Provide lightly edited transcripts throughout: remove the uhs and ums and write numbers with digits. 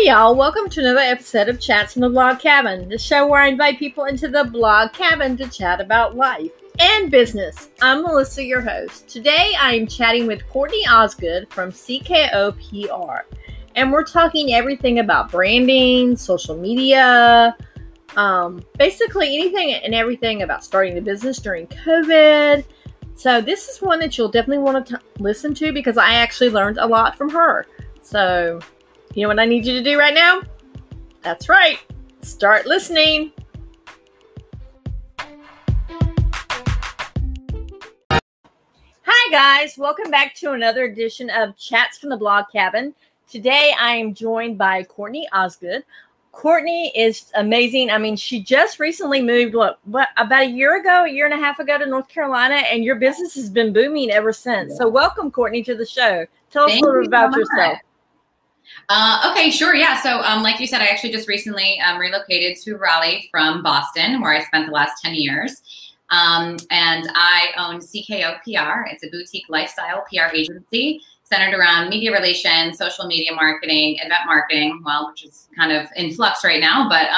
Hey y'all, welcome to another episode of Chats from the Blog Cabin, the show where I invite people into the blog cabin to chat about life and business. I'm Melissa, your host. Today I am chatting with Courtney Osgood from CKO PR, and we're talking everything about branding, social media, basically anything and everything about starting a business during COVID. So this is one that you'll definitely want to listen to because I actually learned a lot from her. So you know what I need you to do right now? That's right. Start listening. Hi guys, welcome back to another edition of Chats from the Blog Cabin. Today I am joined by Courtney Osgood. Courtney is amazing. I mean, she just recently moved, about a year and a half ago to North Carolina, and your business has been booming ever since. So welcome, Courtney, to the show. Tell us a little bit about yourself. Okay, sure. Yeah. So, like you said, I actually just recently relocated to Raleigh from Boston, where I spent the last 10 years. And I own CKO PR. It's a boutique lifestyle PR agency centered around media relations, social media marketing, event marketing, which is kind of in flux right now, but,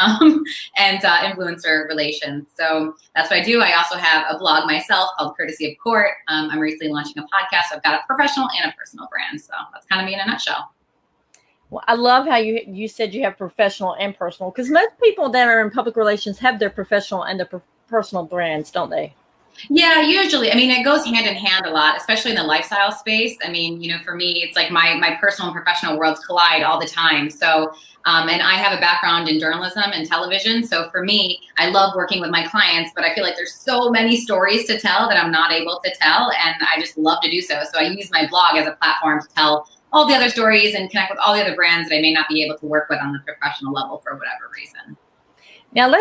and influencer relations. So that's what I do. I also have a blog myself called Courtesy of Court. I'm recently launching a podcast. So I've got a professional and a personal brand. So that's kind of me in a nutshell. Well, I love how you said you have professional and personal, because most people that are in public relations have their professional and their personal brands, don't they? Yeah, usually. I mean, it goes hand in hand a lot, especially in the lifestyle space. I mean, you know, for me, it's like my personal and professional worlds collide all the time. So, and I have a background in journalism and television. So for me, I love working with my clients, but I feel like there's so many stories to tell that I'm not able to tell. And I just love to do so. So I use my blog as a platform to tell all the other stories and connect with all the other brands that I may not be able to work with on the professional level for whatever reason. Now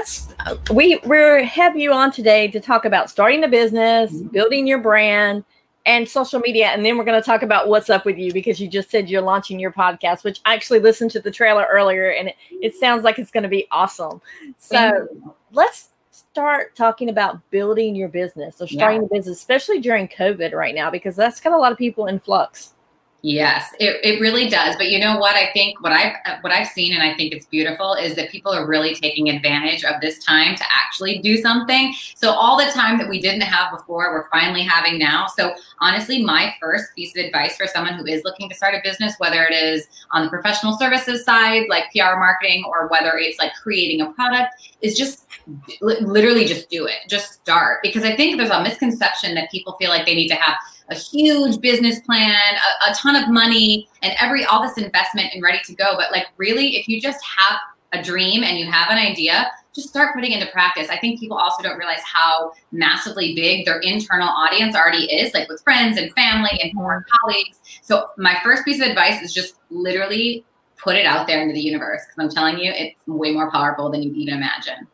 we have you on today to talk about starting a business, building your brand, and social media. And then we're going to talk about what's up with you, because you just said you're launching your podcast, which I actually listened to the trailer earlier, and it sounds like it's going to be awesome. So let's start talking about building your business or starting a business, especially during COVID right now, because that's got a lot of people in flux. Yes, it really does. But you know what? I think what I've seen, and I think it's beautiful, is that people are really taking advantage of this time to actually do something. So all the time that we didn't have before, we're finally having now. So honestly, my first piece of advice for someone who is looking to start a business, whether it is on the professional services side, like PR marketing, or whether it's like creating a product, is just literally just do it. Just start. Because I think there's a misconception that people feel like they need to have a huge business plan, a ton of money, and all this investment and ready to go. But like really, if you just have a dream and you have an idea, just start putting into practice. I think people also don't realize how massively big their internal audience already is, like with friends and family and foreign colleagues. So my first piece of advice is just literally put it out there into the universe, because I'm telling you, it's way more powerful than you even imagine.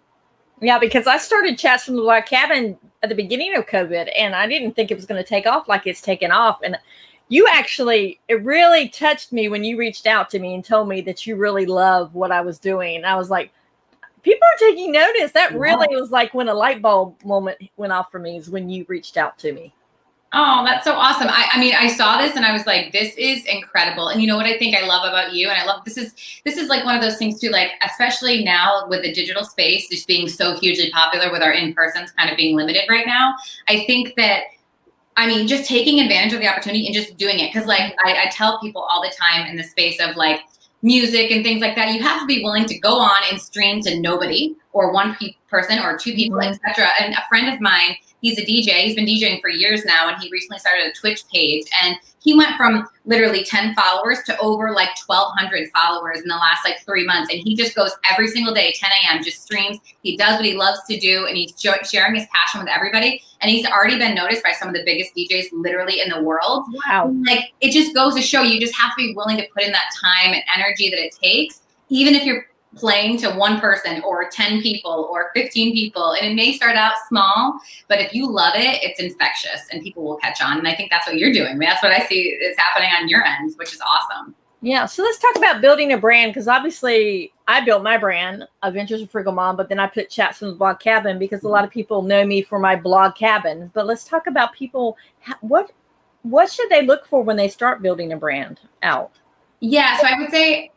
Yeah, because I started Chats from the Blog Cabin at the beginning of COVID, and I didn't think it was going to take off like it's taken off. And it really touched me when you reached out to me and told me that you really love what I was doing. And I was like, people are taking notice. That really was like when a light bulb moment went off for me, is when you reached out to me. Oh, that's so awesome. I mean, I saw this and I was like, this is incredible. And you know what I think I love about you? And I love, this is like one of those things too, like, especially now with the digital space just being so hugely popular, with our in-persons kind of being limited right now. I think that, I mean, just taking advantage of the opportunity and just doing it. Cause like I tell people all the time in the space of like music and things like that, you have to be willing to go on and stream to nobody, or one person or two people, etc. And a friend of mine, he's a DJ. He's been DJing for years now, and he recently started a Twitch page. And he went from literally 10 followers to over like 1,200 followers in the last like 3 months. And he just goes every single day, 10 a.m., just streams. He does what he loves to do, and he's sharing his passion with everybody. And he's already been noticed by some of the biggest DJs literally in the world. Wow. Like, it just goes to show, you just have to be willing to put in that time and energy that it takes, even if you're playing to one person or 10 people or 15 people. And it may start out small, but if you love it, it's infectious and people will catch on. And I think that's what you're doing. I mean, that's what I see is happening on your end, which is awesome. Yeah. So let's talk about building a brand, because obviously I built my brand, Adventures of Frugal Mom, but then I put Chats from the Blog Cabin because a lot of people know me for my blog cabin. But let's talk about people. What should they look for when they start building a brand out? Yeah, so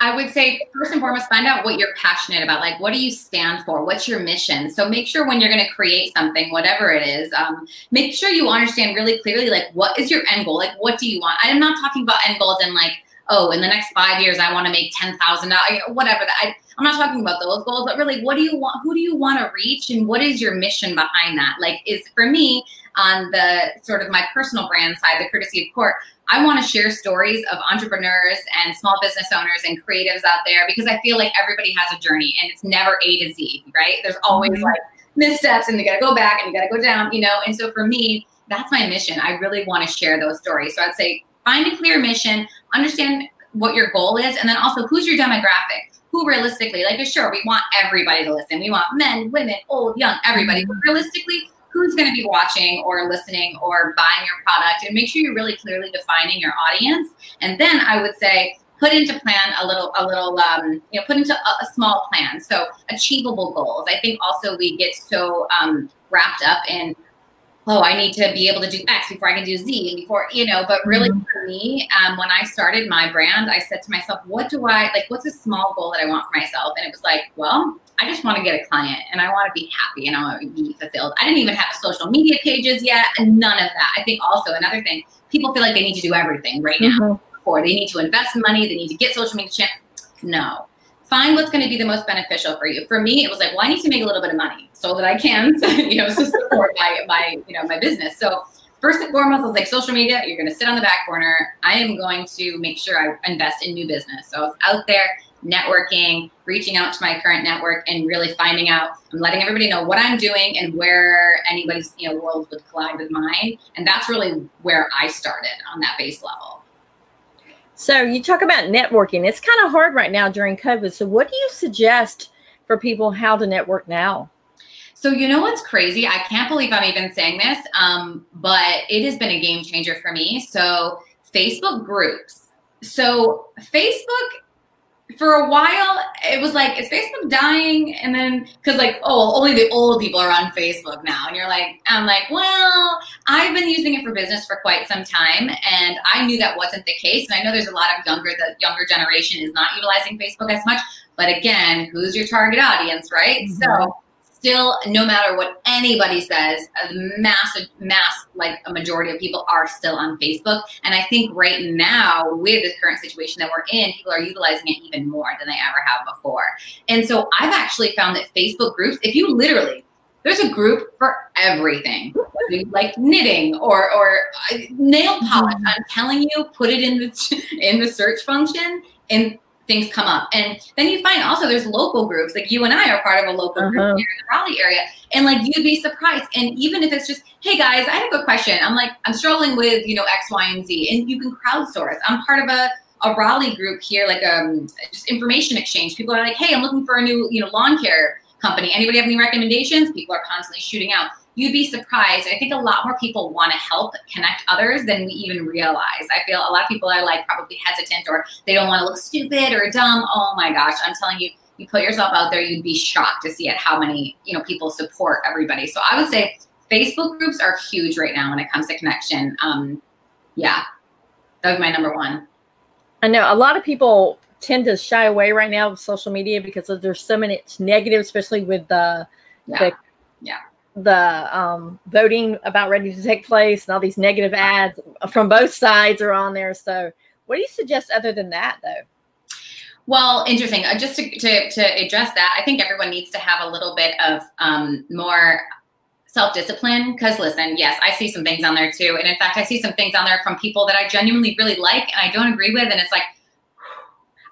I would say first and foremost, find out what you're passionate about. Like, what do you stand for? What's your mission? So make sure when you're going to create something, whatever it is, make sure you understand really clearly, like, what is your end goal? Like, what do you want? I'm not talking about end goals in like, oh, in the next 5 years, I want to make $10,000, whatever. I'm not talking about those goals, but really, what do you want? Who do you want to reach? And what is your mission behind that? Like, is for me, on the sort of my personal brand side, the Courtesy of Court, I want to share stories of entrepreneurs and small business owners and creatives out there, because I feel like everybody has a journey and it's never A to Z, right? There's always like missteps and you got to go back and you got to go down, you know? And so for me, that's my mission. I really want to share those stories. So I'd say find a clear mission, understand what your goal is, and then also who's your demographic? Who realistically, like, sure, we want everybody to listen. We want men, women, old, young, everybody. But realistically, who's going to be watching or listening or buying your product, and make sure you're really clearly defining your audience. And then I would say put into plan a small plan. So achievable goals. I think also we get so wrapped up in, oh, I need to be able to do X before I can do Z, but really for me, when I started my brand, I said to myself, what's a small goal that I want for myself? And it was like, well, I just want to get a client and I want to be happy and I want to be fulfilled. I didn't even have social media pages yet, and none of that. I think also another thing, people feel like they need to do everything right now, or they need to invest money, they need to get social media channels. No. Find what's going to be the most beneficial for you. For me, it was like, well, I need to make a little bit of money so that I can, support my business. So first and foremost, I was like, social media, you're going to sit on the back corner. I am going to make sure I invest in new business. So I was out there networking, reaching out to my current network, and really finding out, I'm letting everybody know what I'm doing and where anybody's worlds would collide with mine. And that's really where I started on that base level. So you talk about networking. It's kind of hard right now during COVID. So what do you suggest for people how to network now? So you know what's crazy? I can't believe I'm even saying this, but it has been a game changer for me. So Facebook groups. So Facebook, for a while, it was like, is Facebook dying? And then, because like, oh, only the old people are on Facebook now. And you're like, I'm like, well, I've been using it for business for quite some time, and I knew that wasn't the case. And I know there's a lot of the younger generation is not utilizing Facebook as much, but again, who's your target audience, right? Mm-hmm. So still, no matter what anybody says, a majority of people are still on Facebook. And I think right now, with the current situation that we're in, people are utilizing it even more than they ever have before. And so I've actually found that Facebook groups, if you literally, there's a group for everything, like knitting or nail polish. I'm telling you, put it in the search function and things come up. And then you find also there's local groups, like you and I are part of a local group here in the Raleigh area. And like, you'd be surprised. And even if it's just, hey guys, I have a question. I'm like, I'm struggling with, X, Y, and Z, and you can crowdsource. I'm part of a Raleigh group here, like just information exchange. People are like, hey, I'm looking for a new, lawn care company. Anybody have any recommendations? People are constantly shooting out. You'd be surprised. I think a lot more people want to help connect others than we even realize. I feel a lot of people are like probably hesitant, or they don't want to look stupid or dumb. Oh my gosh, I'm telling you, you put yourself out there, you'd be shocked to see at how many, people support everybody. So I would say Facebook groups are huge right now when it comes to connection. Yeah, that was my number one. I know a lot of people tend to shy away right now with social media because there's so many negative, especially with the voting about ready to take place, and all these negative ads from both sides are on there. So what do you suggest other than that, though? Well, interesting. Just to address that, I think everyone needs to have a little bit of more self-discipline, because listen, yes, I see some things on there too. And in fact, I see some things on there from people that I genuinely really like and I don't agree with. And it's like,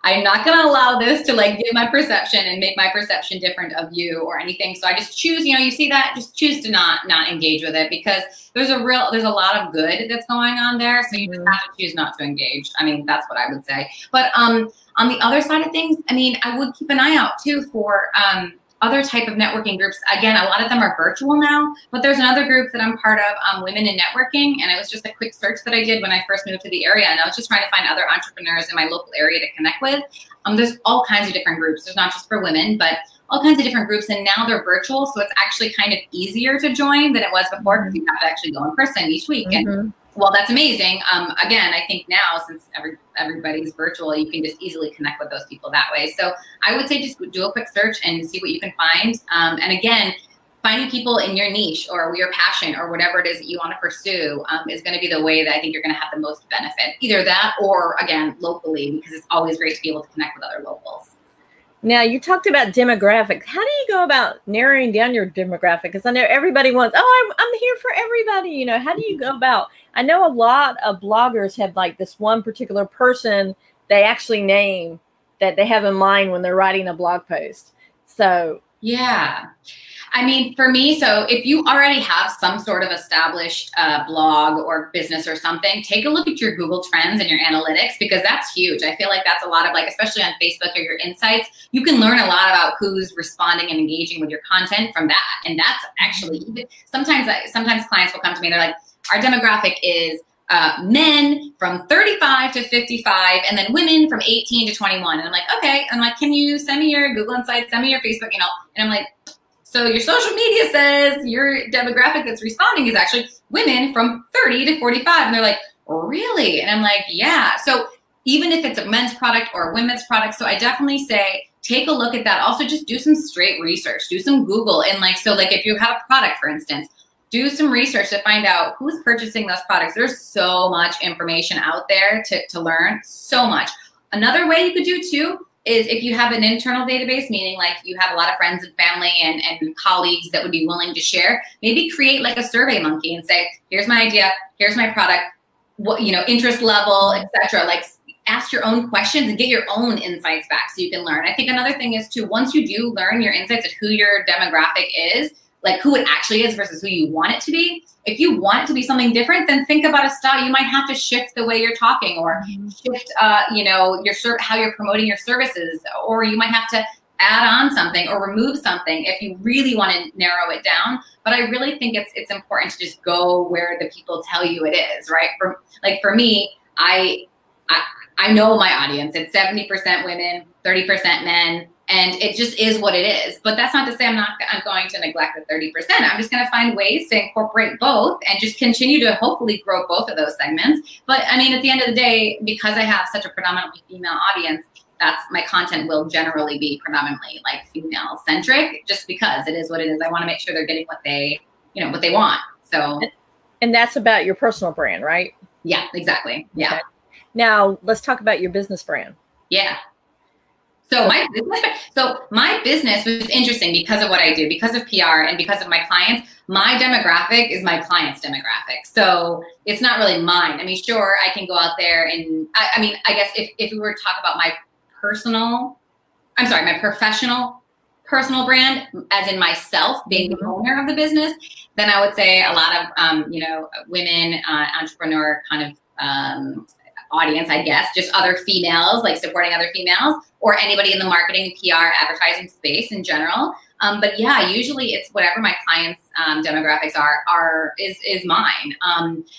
I'm not going to allow this to like give my perception and make my perception different of you or anything. So I just choose, you see that, just choose to not engage with it, because there's a lot of good that's going on there. So you just have to choose not to engage. I mean, that's what I would say. But on the other side of things, I mean, I would keep an eye out too for other type of networking groups. Again, a lot of them are virtual now, but there's another group that I'm part of, Women in Networking. And it was just a quick search that I did when I first moved to the area. And I was just trying to find other entrepreneurs in my local area to connect with. There's all kinds of different groups. There's not just for women, but all kinds of different groups. And now they're virtual. So it's actually kind of easier to join than it was before, because you have to actually go in person each week. And Well, that's amazing. Again, I think now, since everybody's virtual, you can just easily connect with those people that way. So I would say just do a quick search and see what you can find. And again, finding people in your niche or your passion or whatever it is that you want to pursue is going to be the way that I think you're going to have the most benefit. Either that or, again, locally, because it's always great to be able to connect with other locals. Now, you talked about demographics. How do you go about narrowing down your demographic? Because I know everybody wants, I'm here for everybody. You know, how do you go about? I know a lot of bloggers have like this one particular person they actually name that they have in mind when they're writing a blog post. So, yeah. I mean, for me, so if you already have some sort of established blog or business or something, take a look at your Google Trends and your analytics, because that's huge. I feel like that's a lot of, like, especially on Facebook or your insights, you can learn a lot about who's responding and engaging with your content from that. And that's actually, even sometimes clients will come to me and they're like, our demographic is men from 35 to 55, and then women from 18 to 21. And I'm like, okay. I'm like, can you send me your Google Insights, send me your Facebook, you know? And I'm like, so your social media says your demographic that's responding is actually women from 30 to 45. And they're like, really? And I'm like, yeah. So even if it's a men's product or a women's product, so I definitely say take a look at that. Also, just do some straight research, do some Google. And like, so like if you have a product, for instance, do some research to find out who's purchasing those products. There's so much information out there to learn, so much. Another way you could do too is if you have an internal database, meaning like you have a lot of friends and family and colleagues that would be willing to share, maybe create like a Survey Monkey and say, here's my idea, here's my product, what, you know, interest level, etc. Like ask your own questions and get your own insights back so you can learn. I think another thing is too, once you do learn your insights of who your demographic is, like who it actually is versus who you want it to be. If you want it to be something different, then think about a style. You might have to shift the way you're talking, or shift, you know, your how you're promoting your services, or you might have to add on something or remove something if you really want to narrow it down. But I really think it's important to just go where the people tell you it is, right? For me, I know my audience. It's 70% women, 30% men. And it just is what it is. But that's not to say I'm going to neglect the 30%. I'm just going to find ways to incorporate both and just continue to hopefully grow both of those segments. But I mean, at the end of the day, because I have such a predominantly female audience, that's my content will generally be predominantly like female centric, just because it is what it is. I want to make sure they're getting what they, you know, what they want. So, and that's about your personal brand, right? Yeah, exactly. Yeah. Okay. Now let's talk about your business brand. Yeah. So my business was interesting because of what I do, because of PR and because of my clients. My demographic is my clients' demographic. So it's not really mine. I mean, sure, I can go out there and I guess if we were to talk about my personal brand, as in myself being the owner of the business, then I would say a lot of, you know, women, entrepreneur kind of audience, I guess, just other females, like supporting other females, or anybody in the marketing, PR, advertising space in general. But yeah, usually it's whatever my clients' demographics is mine.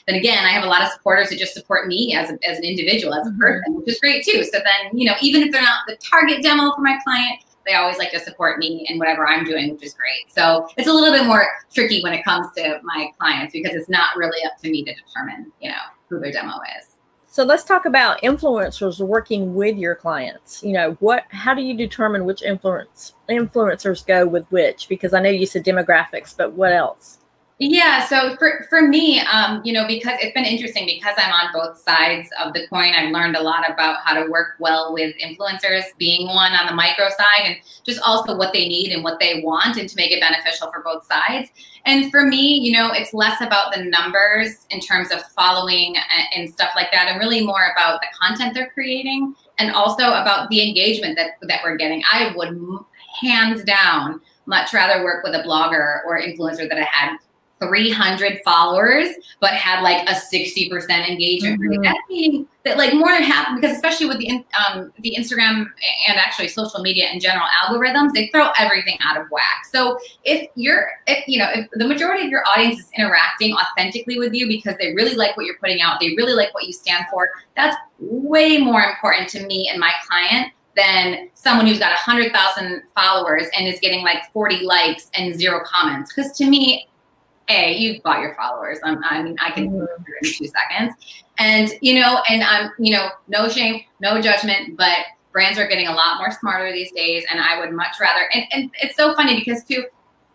Then again, I have a lot of supporters that just support me as an individual, as a person, which is great too. So then, you know, even if they're not the target demo for my client, they always like to support me in whatever I'm doing, which is great. So it's a little bit more tricky when it comes to my clients, because it's not really up to me to determine, you know, who their demo is. So let's talk about influencers working with your clients. You know, how do you determine which influencers go with which? Because I know you said demographics, but what else? Yeah, so for me, you know, because it's been interesting because I'm on both sides of the coin, I've learned a lot about how to work well with influencers, being one on the micro side, and just also what they need and what they want, and to make it beneficial for both sides. And for me, you know, it's less about the numbers in terms of following and stuff like that, and really more about the content they're creating, and also about the engagement that we're getting. I would, hands down, much rather work with a blogger or influencer that I had 300 followers, but had like a 60% engagement rate. That means that like more than half, because especially with the Instagram and actually social media in general algorithms, they throw everything out of whack. So if the majority of your audience is interacting authentically with you because they really like what you're putting out, they really like what you stand for, that's way more important to me and my client than someone who's got 100,000 followers and is getting like 40 likes and 0 comments. Because to me, A, you've bought your followers. I mean, I can do it in 2 seconds. And, no shame, no judgment, but brands are getting a lot more smarter these days. And I would much rather, and it's so funny because too,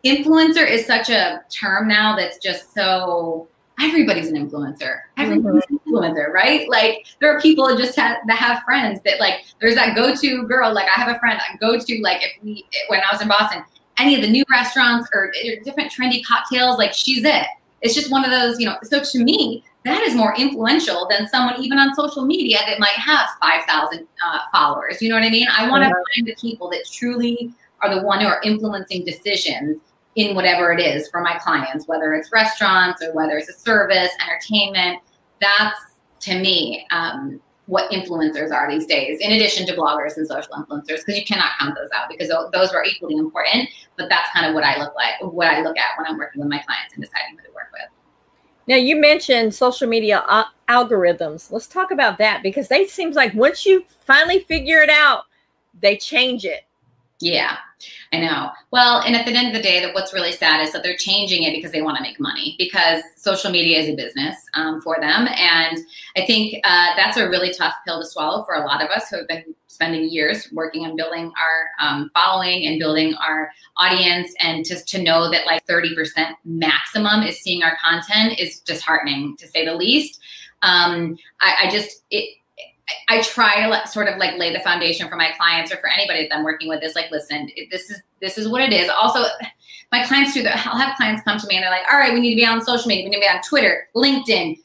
influencer is such a term now that's just so, everybody's an influencer. Everybody's an influencer, right? Like there are people that have friends that like, there's that go-to girl. Like I have a friend I go to, like when I was in Boston, any of the new restaurants or different trendy cocktails, like she's it. It's just one of those, so to me, that is more influential than someone even on social media that might have 5,000 followers. You know what I mean? I want to find the people that truly are the one who are influencing decisions in whatever it is for my clients, whether it's restaurants or whether it's a service, entertainment. That's, to me, what influencers are these days, in addition to bloggers and social influencers, because you cannot count those out because those are equally important. But that's kind of what I look at when I'm working with my clients and deciding who to work with. Now, you mentioned social media algorithms. Let's talk about that, because they seems like once you finally figure it out, they change it. Yeah, I know. Well, and at the end of the day, that what's really sad is that they're changing it because they want to make money, because social media is a business for them. And I think that's a really tough pill to swallow for a lot of us who have been spending years working on building our following and building our audience. And just to know that like 30% maximum is seeing our content is disheartening, to say the least. I try to sort of like lay the foundation for my clients or for anybody that I'm working with is like, listen, this is what it is. Also, my clients I'll have clients come to me and they're like, all right, we need to be on social media. We need to be on Twitter, LinkedIn,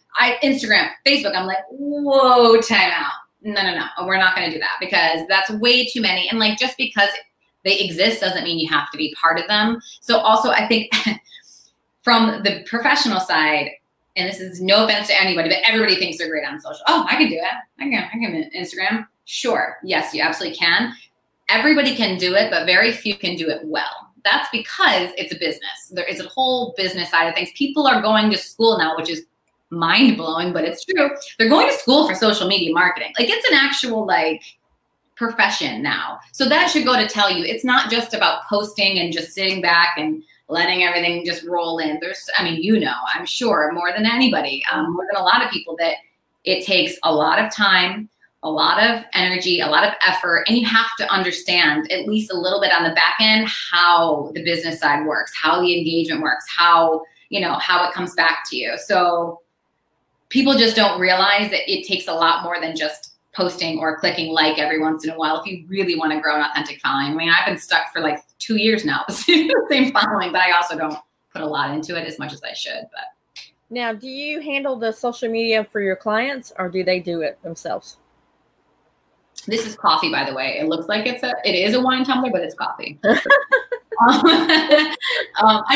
Instagram, Facebook. I'm like, whoa, time out. No, we're not going to do that because that's way too many. And like, just because they exist doesn't mean you have to be part of them. So also I think from the professional side, and this is no offense to anybody, but everybody thinks they're great on social. Oh, I can do it. I can Instagram. Sure. Yes, you absolutely can. Everybody can do it, but very few can do it well. That's because it's a business. There is a whole business side of things. People are going to school now, which is mind blowing, but it's true. They're going to school for social media marketing. Like it's an actual like profession now. So that should go to tell you, it's not just about posting and just sitting back and letting everything just roll in. There's, I'm sure more than anybody, more than a lot of people, that it takes a lot of time, a lot of energy, a lot of effort, and you have to understand at least a little bit on the back end how the business side works, how the engagement works, how it comes back to you. So people just don't realize that it takes a lot more than just posting or clicking like every once in a while if you really want to grow an authentic following. I mean, I've been stuck for like 2 years now, the same following, but I also don't put a lot into it as much as I should. But now, do you handle the social media for your clients or do they do it themselves? This is coffee, by the way. It looks like it is a wine tumbler, but it's coffee. I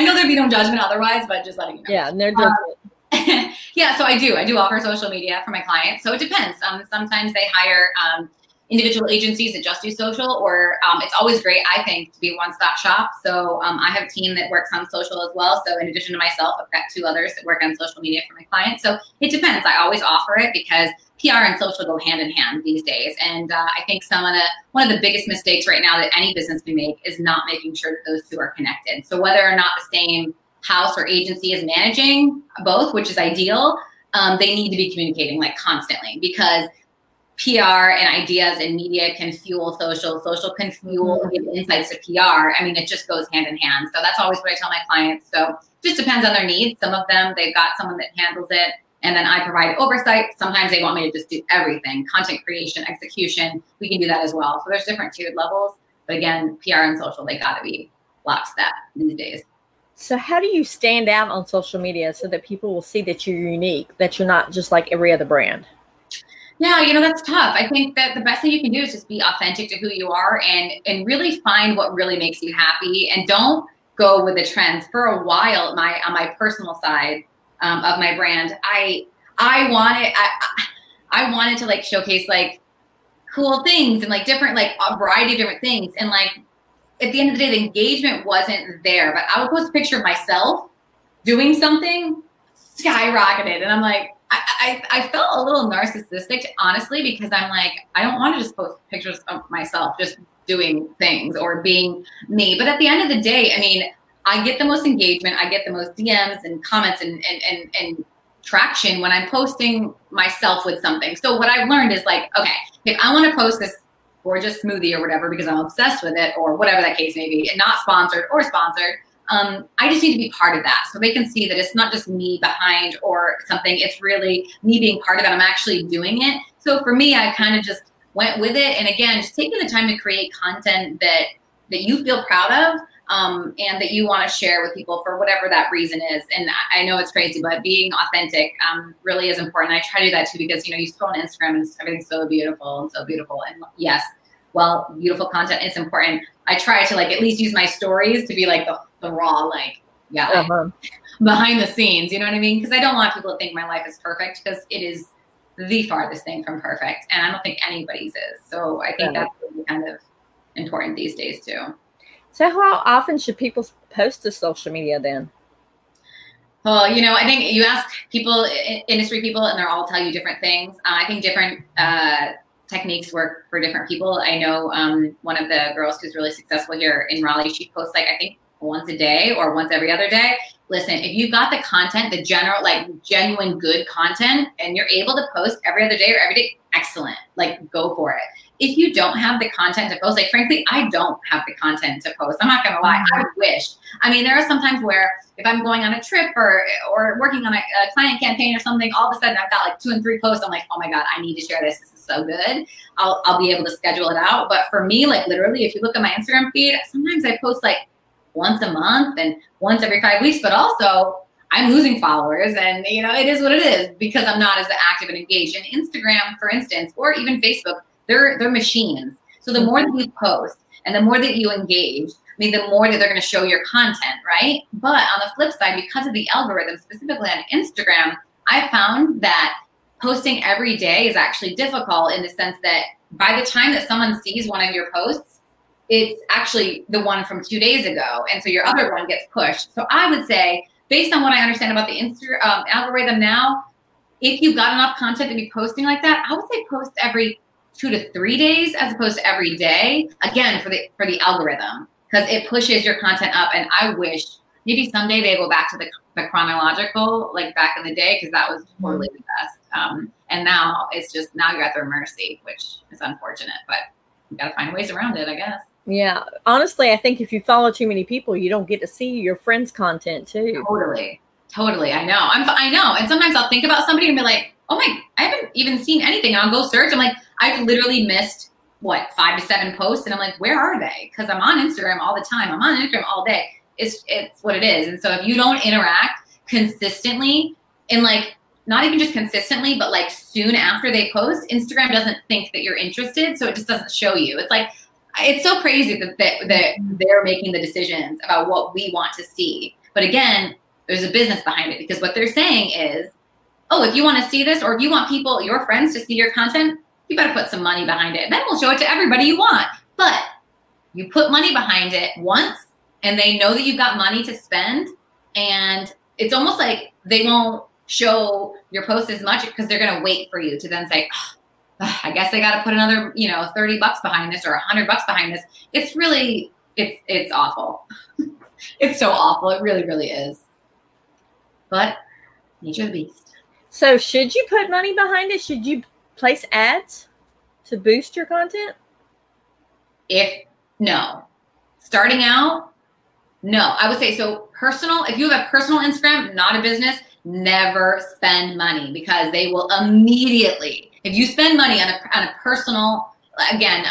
know there'd be no judgment otherwise, but just letting you know. Yeah, no judgment. Yeah, so I do offer social media for my clients. So it depends. Sometimes they hire individual agencies that just do social, or it's always great, I think, to be a one-stop shop. So I have a team that works on social as well. So in addition to myself, I've got two others that work on social media for my clients. So it depends. I always offer it because PR and social go hand in hand these days. And I think one of the biggest mistakes right now that any business can make is not making sure that those two are connected. So whether or not the same house or agency is managing both, which is ideal, they need to be communicating like constantly, because PR and ideas and media can fuel social. Social can fuel give insights to PR. I mean, it just goes hand in hand. So that's always what I tell my clients. So it just depends on their needs. Some of them, they've got someone that handles it, and then I provide oversight. Sometimes they want me to just do everything, content creation, execution. We can do that as well. So there's different tiered levels. But again, PR and social, they got to be lockstep these days. So how do you stand out on social media so that people will see that you're unique, that you're not just like every other brand? Yeah, that's tough. I think that the best thing you can do is just be authentic to who you are and really find what really makes you happy, and don't go with the trends. For a while, on my personal side of my brand, I wanted to like showcase like cool things and like different, like a variety of different things. And like at the end of the day, the engagement wasn't there, but I would post a picture of myself doing something, skyrocketed. And I'm like, I felt a little narcissistic, honestly, because I'm like, I don't want to just post pictures of myself just doing things or being me. But at the end of the day, I mean, I get the most engagement. I get the most DMs and comments and traction when I'm posting myself with something. So what I've learned is like, okay, if I want to post this gorgeous smoothie or whatever because I'm obsessed with it or whatever that case may be, and not sponsored or sponsored, I just need to be part of that. So they can see that it's not just me behind or something. It's really me being part of it. I'm actually doing it. So for me, I kind of just went with it. And again, just taking the time to create content that you feel proud of, and that you want to share with people for whatever that reason is. And I know it's crazy, but being authentic really is important. I try to do that too, because, you know, you scroll on Instagram and everything's so beautiful and so beautiful. And yes, well, beautiful content is important. I try to like at least use my stories to be like the raw, like, yeah, behind the scenes, you know what I mean? Because I don't want people to think my life is perfect, because it is the farthest thing from perfect. And I don't think anybody's is. So I think that's really kind of important these days too. So how often should people post to social media then? Well, you know, I think you ask people, industry people, and they'll all tell you different things. I think different techniques work for different people. I know one of the girls who's really successful here in Raleigh, she posts like, I think once a day or once every other day. Listen, if you've got the content, the genuine good content, and you're able to post every other day or every day, excellent, like go for it. If you don't have the content to post, like frankly, I don't have the content to post. I'm not going to lie. I wish. I mean, there are some times where if I'm going on a trip or working on a client campaign or something, all of a sudden I've got like 2 and 3 posts. I'm like, oh my God, I need to share this. This is so good. I'll be able to schedule it out. But for me, like literally, if you look at my Instagram feed, sometimes I post like once a month and once every 5 weeks, but also I'm losing followers, and you know, it is what it is because I'm not as active and engaged. And Instagram, for instance, or even Facebook, they're machines. So the more that you post and the more that you engage, I mean, the more that they're going to show your content, right? But on the flip side, because of the algorithm, specifically on Instagram, I found that posting every day is actually difficult in the sense that by the time that someone sees one of your posts, it's actually the one from 2 days ago. And so your other one gets pushed. So I would say, based on what I understand about the Instagram algorithm now, if you've got enough content to be posting like that, I would say post every 2 to 3 days as opposed to every day, again, for the algorithm, because it pushes your content up. And I wish maybe someday they go back to the chronological, like back in the day, because that was totally the best. And now it's just, now you're at their mercy, which is unfortunate, but you got to find ways around it, I guess. Yeah. Honestly, I think if you follow too many people, you don't get to see your friends' content too. Totally. I know. I know. And sometimes I'll think about somebody and be like, oh my, I haven't even seen anything. I'll go search. I'm like, I've literally missed, 5 to 7 posts. And I'm like, where are they? Because I'm on Instagram all the time. I'm on Instagram all day. It's what it is. And so if you don't interact consistently and like, not even just consistently, but like soon after they post, Instagram doesn't think that you're interested. So it just doesn't show you. It's like, it's so crazy that they're making the decisions about what we want to see. But again, there's a business behind it, because what they're saying is, oh, if you want to see this, or if you want people, your friends, to see your content, you better put some money behind it. Then we'll show it to everybody you want. But you put money behind it once, and they know that you've got money to spend. And it's almost like they won't show your post as much because they're going to wait for you to then say, oh, I guess I got to put another, $30 behind this or $100 behind this. It's really, it's awful. It's so awful. It really, really is. But nature of the beast. So should you put money behind it? Should you place ads to boost your content? No. Starting out, no. I would say so. Personal, if you have a personal Instagram, not a business, never spend money, because they will immediately, if you spend money on a personal, again,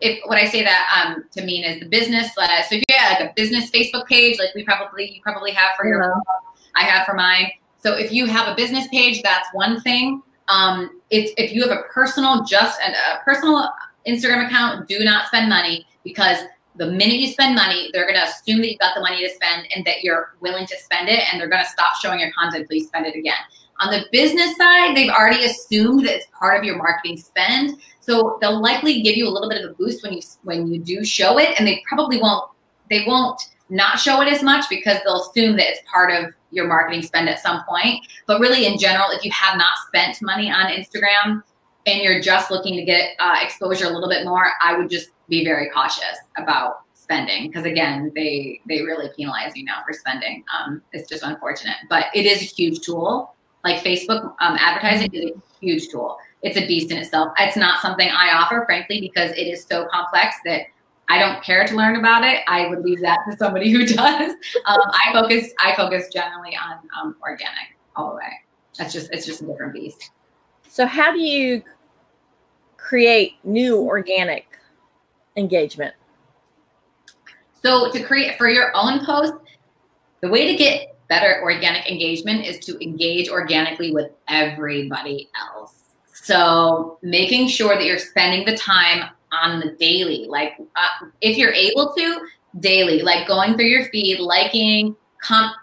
if what I say that to mean is the business. So if you have like a business Facebook page, like you probably have for your blog, I have for mine. So if you have a business page, that's one thing. It's if you have a personal, personal Instagram account, do not spend money, because the minute you spend money, they're going to assume that you've got the money to spend and that you're willing to spend it. And they're going to stop showing your content. Please spend it again. On the business side, they've already assumed that it's part of your marketing spend. So they'll likely give you a little bit of a boost when you do show it. And they probably won't not show it as much, because they'll assume that it's part of your marketing spend at some point. But really, in general, if you have not spent money on Instagram and you're just looking to get exposure a little bit more, I would just be very cautious about spending, because again, they really penalize you now for spending. It's just unfortunate, but it is a huge tool. Like Facebook advertising is a huge tool. It's a beast in itself. It's not something I offer, frankly, because it is so complex that I don't care to learn about it. I would leave that to somebody who does. I focus generally on organic all the way. It's just a different beast. So how do you create new organic engagement? So to create for your own post, the way to get better organic engagement is to engage organically with everybody else. So making sure that you're spending the time on the daily, like if you're able to, daily, like going through your feed, liking,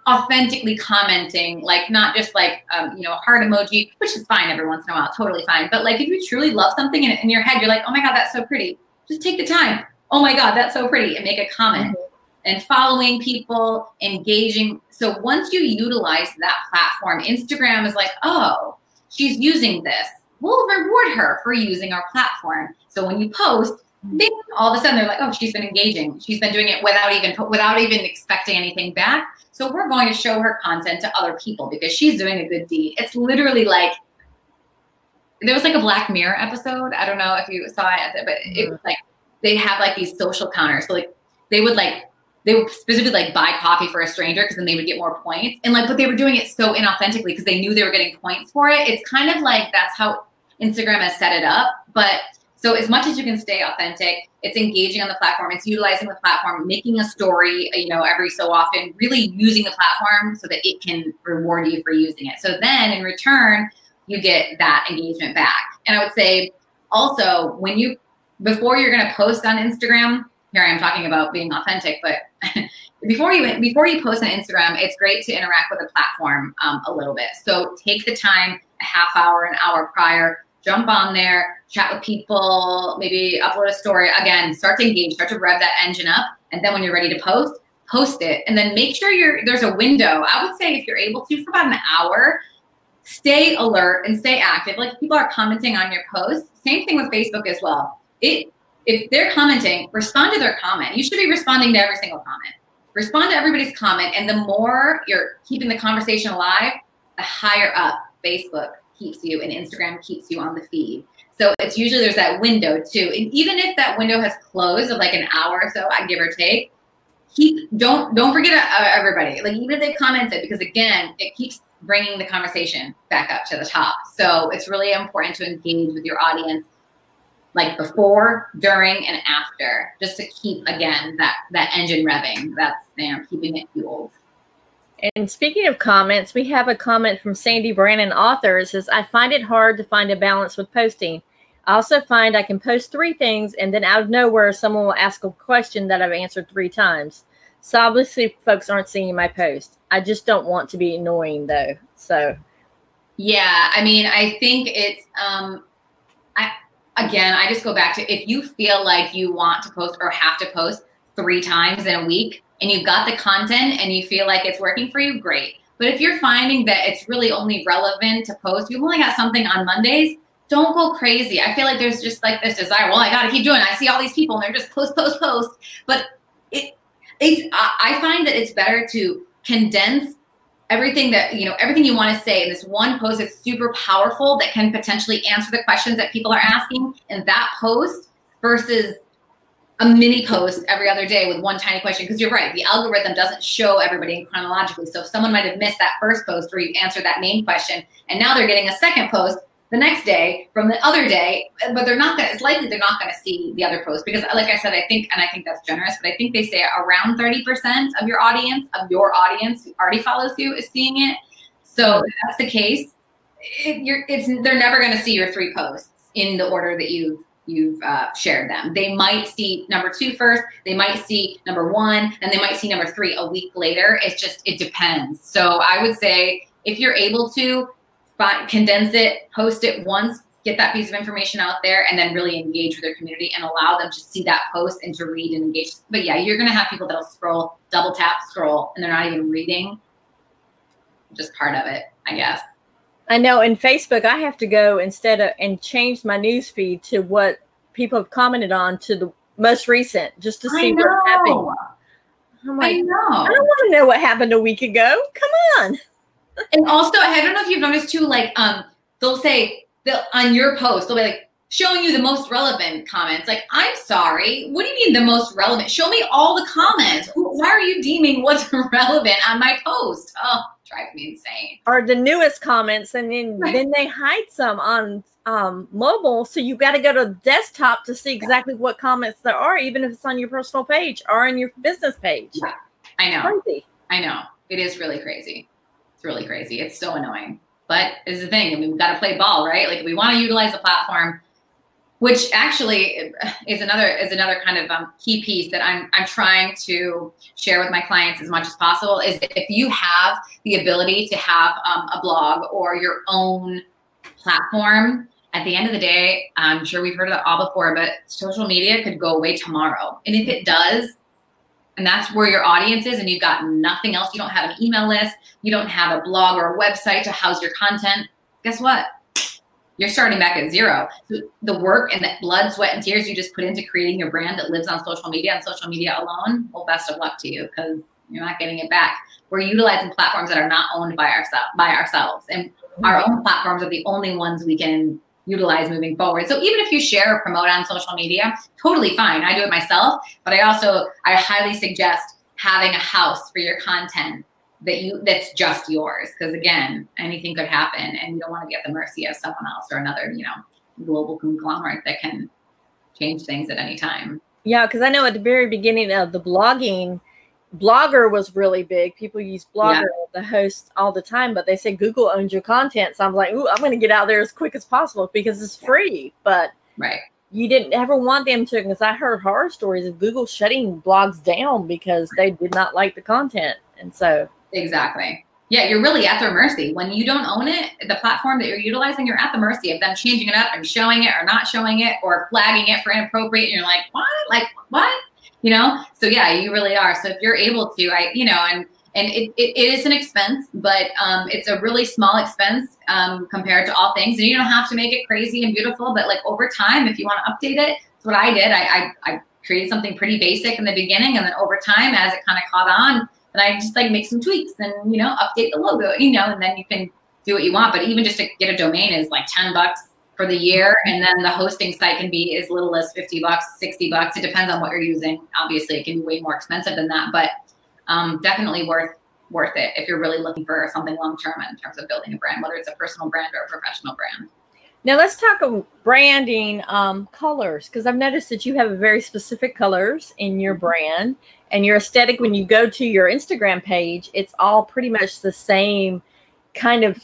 authentically commenting, like not just like, a heart emoji, which is fine every once in a while, totally fine. But like if you truly love something and in your head, you're like, oh my God, that's so pretty. Just take the time. Oh my God, that's so pretty. And make a comment. Mm-hmm. And following people, engaging. So once you utilize that platform, Instagram is like, oh, she's using this. We'll reward her for using our platform. So when you post, they, all of a sudden they're like, oh, she's been engaging. She's been doing it without even expecting anything back. So we're going to show her content to other people because she's doing a good deed. It's literally like, there was like a Black Mirror episode. I don't know if you saw it, but it was like, they have like these social counters. So like they would specifically like buy coffee for a stranger because then they would get more points. And like, but they were doing it so inauthentically because they knew they were getting points for it. It's kind of like, that's how Instagram has set it up. But so as much as you can stay authentic, it's engaging on the platform, it's utilizing the platform, making a story, every so often, really using the platform so that it can reward you for using it. So then in return, you get that engagement back. And I would say also before you're going to post on Instagram, here I am talking about being authentic, but before you post on Instagram, it's great to interact with the platform a little bit. So take the time, a half hour, an hour prior, jump on there, chat with people, maybe upload a story. Again, start to engage, start to rev that engine up. And then when you're ready to post it. And then make sure there's a window. I would say if you're able to, for about an hour, stay alert and stay active. Like people are commenting on your post. Same thing with Facebook as well. If they're commenting, respond to their comment. You should be responding to every single comment. Respond to everybody's comment. And the more you're keeping the conversation alive, the higher up Facebook keeps you and Instagram keeps you on the feed. So it's usually there's that window too. And even if that window has closed of like an hour or so, give or take, don't forget everybody. Like even if they've commented, because again, it keeps bringing the conversation back up to the top. So it's really important to engage with your audience like before, during, and after, just to keep, again, that engine revving. That's keeping it fueled. And speaking of comments, we have a comment from Sandy Brannon, author. It says, I find it hard to find a balance with posting. I also find I can post 3 things, and then out of nowhere, someone will ask a question that I've answered 3 times. So obviously, folks aren't seeing my post. I just don't want to be annoying, though. So, yeah, I mean, I think it's again, I just go back to if you feel like you want to post or have to post 3 times in a week and you've got the content and you feel like it's working for you, great. But if you're finding that it's really only relevant to post, you've only got something on Mondays, don't go crazy. I feel like there's just like this desire, well, I got to keep doing it. I see all these people and they're just post. But I find that it's better to condense everything that, everything you want to say in this one post is super powerful that can potentially answer the questions that people are asking in that post versus a mini post every other day with one tiny question. Because you're right, the algorithm doesn't show everybody chronologically. So if someone might have missed that first post where you answered that main question, and now they're getting a second post the next day from the other day, but it's likely they're not going to see the other post because like I said, I think that's generous, but I think they say around 30% of your audience who already follows you is seeing it. So if that's the case, they're never going to see your 3 posts in the order that you've shared them. They might see number 2 first, they might see number 1, and they might see number 3 a week later. It depends. So I would say if you're able to, condense it, post it once, get that piece of information out there, and then really engage with their community and allow them to see that post and to read and engage. But yeah, you're going to have people that'll scroll, double tap, scroll, and they're not even reading. Just part of it, I guess. I know in Facebook, I have to go instead of and change my news feed to what people have commented on to the most recent, just to see what happened. I'm like, I know. I don't want to know what happened a week ago. Come on. And also, I don't know if you've noticed too, like, they'll say on your post, they'll be like, showing you the most relevant comments. Like, I'm sorry, what do you mean the most relevant? Show me all the comments. Why are you deeming what's relevant on my post? Oh, it drives me insane. Or the newest comments, and then, then they hide some on mobile, so you've got to go to the desktop to see exactly what comments there are, even if it's on your personal page or on your business page. Yeah. I know. Crazy. I know. It is really crazy. It's really crazy. It's so annoying. But it's the thing. I mean, we've got to play ball, right? Like, if we want to utilize the platform, which actually is another kind of key piece that I'm trying to share with my clients as much as possible, is that if you have the ability to have a blog or your own platform, at the end of the day, I'm sure we've heard of that all before, but social media could go away tomorrow. And if it does, and that's where your audience is, and you've got nothing else, you don't have an email list, you don't have a blog or a website to house your content, guess what? You're starting back at zero. So the work and the blood, sweat, and tears you just put into creating your brand that lives on social media alone, well, best of luck to you, because you're not getting it back. We're utilizing platforms that are not owned by ourselves. And our own platforms are the only ones we can utilize moving forward. So even if you share or promote on social media, totally fine. I do it myself, but I highly suggest having a house for your content that's just yours. Because again, anything could happen, and you don't want to be at the mercy of someone else or another, global conglomerate that can change things at any time. Yeah, because I know at the very beginning of the blogging, Blogger was really big. People use Blogger, the host, all the time, but they say Google owns your content. So I'm like, ooh, I'm going to get out there as quick as possible because it's free. But you didn't ever want them to, because I heard horror stories of Google shutting blogs down because they did not like the content. And so. Exactly. Yeah, you're really at their mercy. When you don't own it, the platform that you're utilizing, you're at the mercy of them changing it up and showing it or not showing it or flagging it for inappropriate. And you're like, what? Like, what? So yeah, you really are. So if you're able to, and it is an expense, but it's a really small expense compared to all things. And you don't have to make it crazy and beautiful, but like over time, if you want to update it, that's what I did. I created something pretty basic in the beginning, and then over time, as it kind of caught on, then I just like make some tweaks and update the logo, and then you can do what you want. But even just to get a domain is like $10 for the year, and then the hosting site can be as little as $50, $60. It depends on what you're using. Obviously, it can be way more expensive than that, but definitely worth it if you're really looking for something long term in terms of building a brand, whether it's a personal brand or a professional brand. Now let's talk about branding colors, because I've noticed that you have very specific colors in your brand and your aesthetic. When you go to your Instagram page, it's all pretty much the same kind of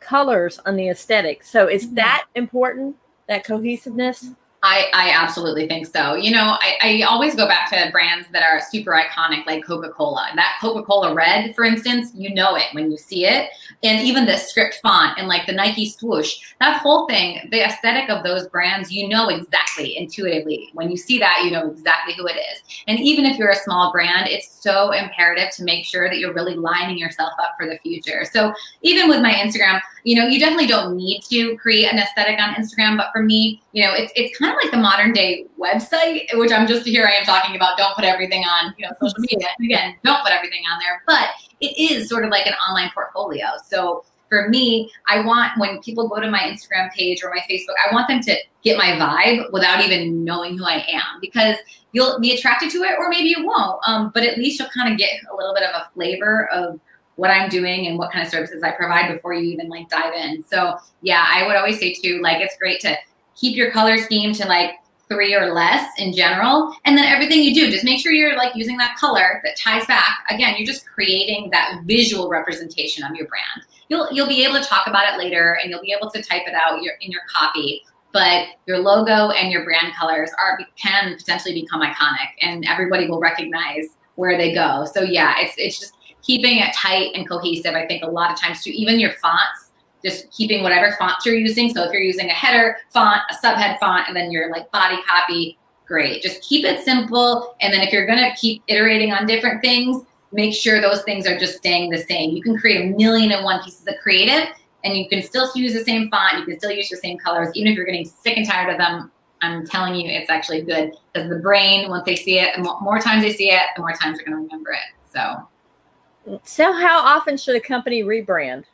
colors on the aesthetic. So is that important, that cohesiveness? I absolutely think so. I always go back to brands that are super iconic, like Coca-Cola. That Coca-Cola red, for instance, it when you see it. And even the script font and like the Nike swoosh, that whole thing, the aesthetic of those brands, exactly intuitively. When you see that, exactly who it is. And even if you're a small brand, it's so imperative to make sure that you're really lining yourself up for the future. So even with my Instagram, you definitely don't need to create an aesthetic on Instagram. But for me, it's kind of like the modern day website, which I'm just here. I am talking about don't put everything on social media. Again, don't put everything on there, but it is sort of like an online portfolio. So for me, I want, when people go to my Instagram page or my Facebook, I want them to get my vibe without even knowing who I am, because you'll be attracted to it or maybe you won't. But at least you'll kind of get a little bit of a flavor of what I'm doing and what kind of services I provide before you even like dive in. So yeah, I would always say too, like, it's great to keep your color scheme to like 3 or less in general. And then everything you do, just make sure you're like using that color that ties back. Again, you're just creating that visual representation of your brand. You'll be able to talk about it later, and you'll be able to type it out in your copy. But your logo and your brand colors can potentially become iconic, and everybody will recognize where they go. So yeah, it's just keeping it tight and cohesive. I think a lot of times too, even your fonts, just keeping whatever fonts you're using. So if you're using a header font, a subhead font, and then your like body copy, great. Just keep it simple. And then if you're gonna keep iterating on different things, make sure those things are just staying the same. You can create 1,001,001 pieces of creative, and you can still use the same font, you can still use your same colors, even if you're getting sick and tired of them I'm telling you, it's actually good, because the brain, once they see it, the more times they see it, the more times they're going to remember it. So how often should a company rebrand?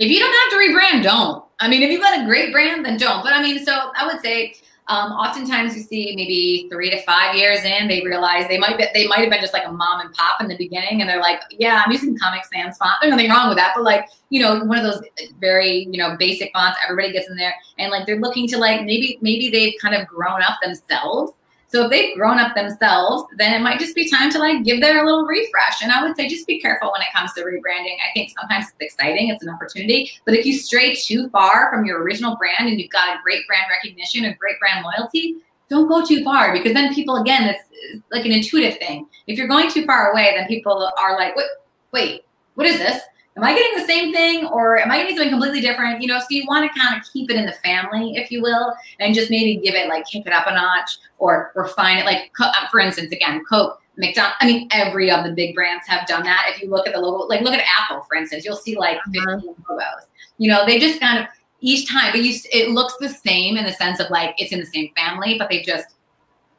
If you don't have to rebrand, don't. I mean, if you've got a great brand, then don't. But I mean, so I would say oftentimes you see maybe 3 to 5 years in, they realize they might have been just like a mom and pop in the beginning. And they're like, yeah, I'm using Comic Sans font. There's nothing wrong with that. But like, you know, one of those very, you know, basic fonts, everybody gets in there. And like, they're looking to like, maybe they've kind of grown up themselves. So if they've grown up themselves, then it might just be time to like give them a little refresh. And I would say just be careful when it comes to rebranding. I think sometimes it's exciting, it's an opportunity, but if you stray too far from your original brand and you've got a great brand recognition and great brand loyalty, don't go too far, because then people, again, it's like an intuitive thing. If you're going too far away, then people are like, wait, what is this? Am I getting the same thing, or am I getting something completely different? You know, so you want to kind of keep it in the family, if you will, and just maybe give it like kick it up a notch or refine it. Like, for instance, again, Coke, McDonald's. I mean, every of the big brands have done that. If you look at the logo, like look at Apple, for instance, you'll see like 15 logos. You know, they just kind of each time, but it looks the same in the sense of like it's in the same family, but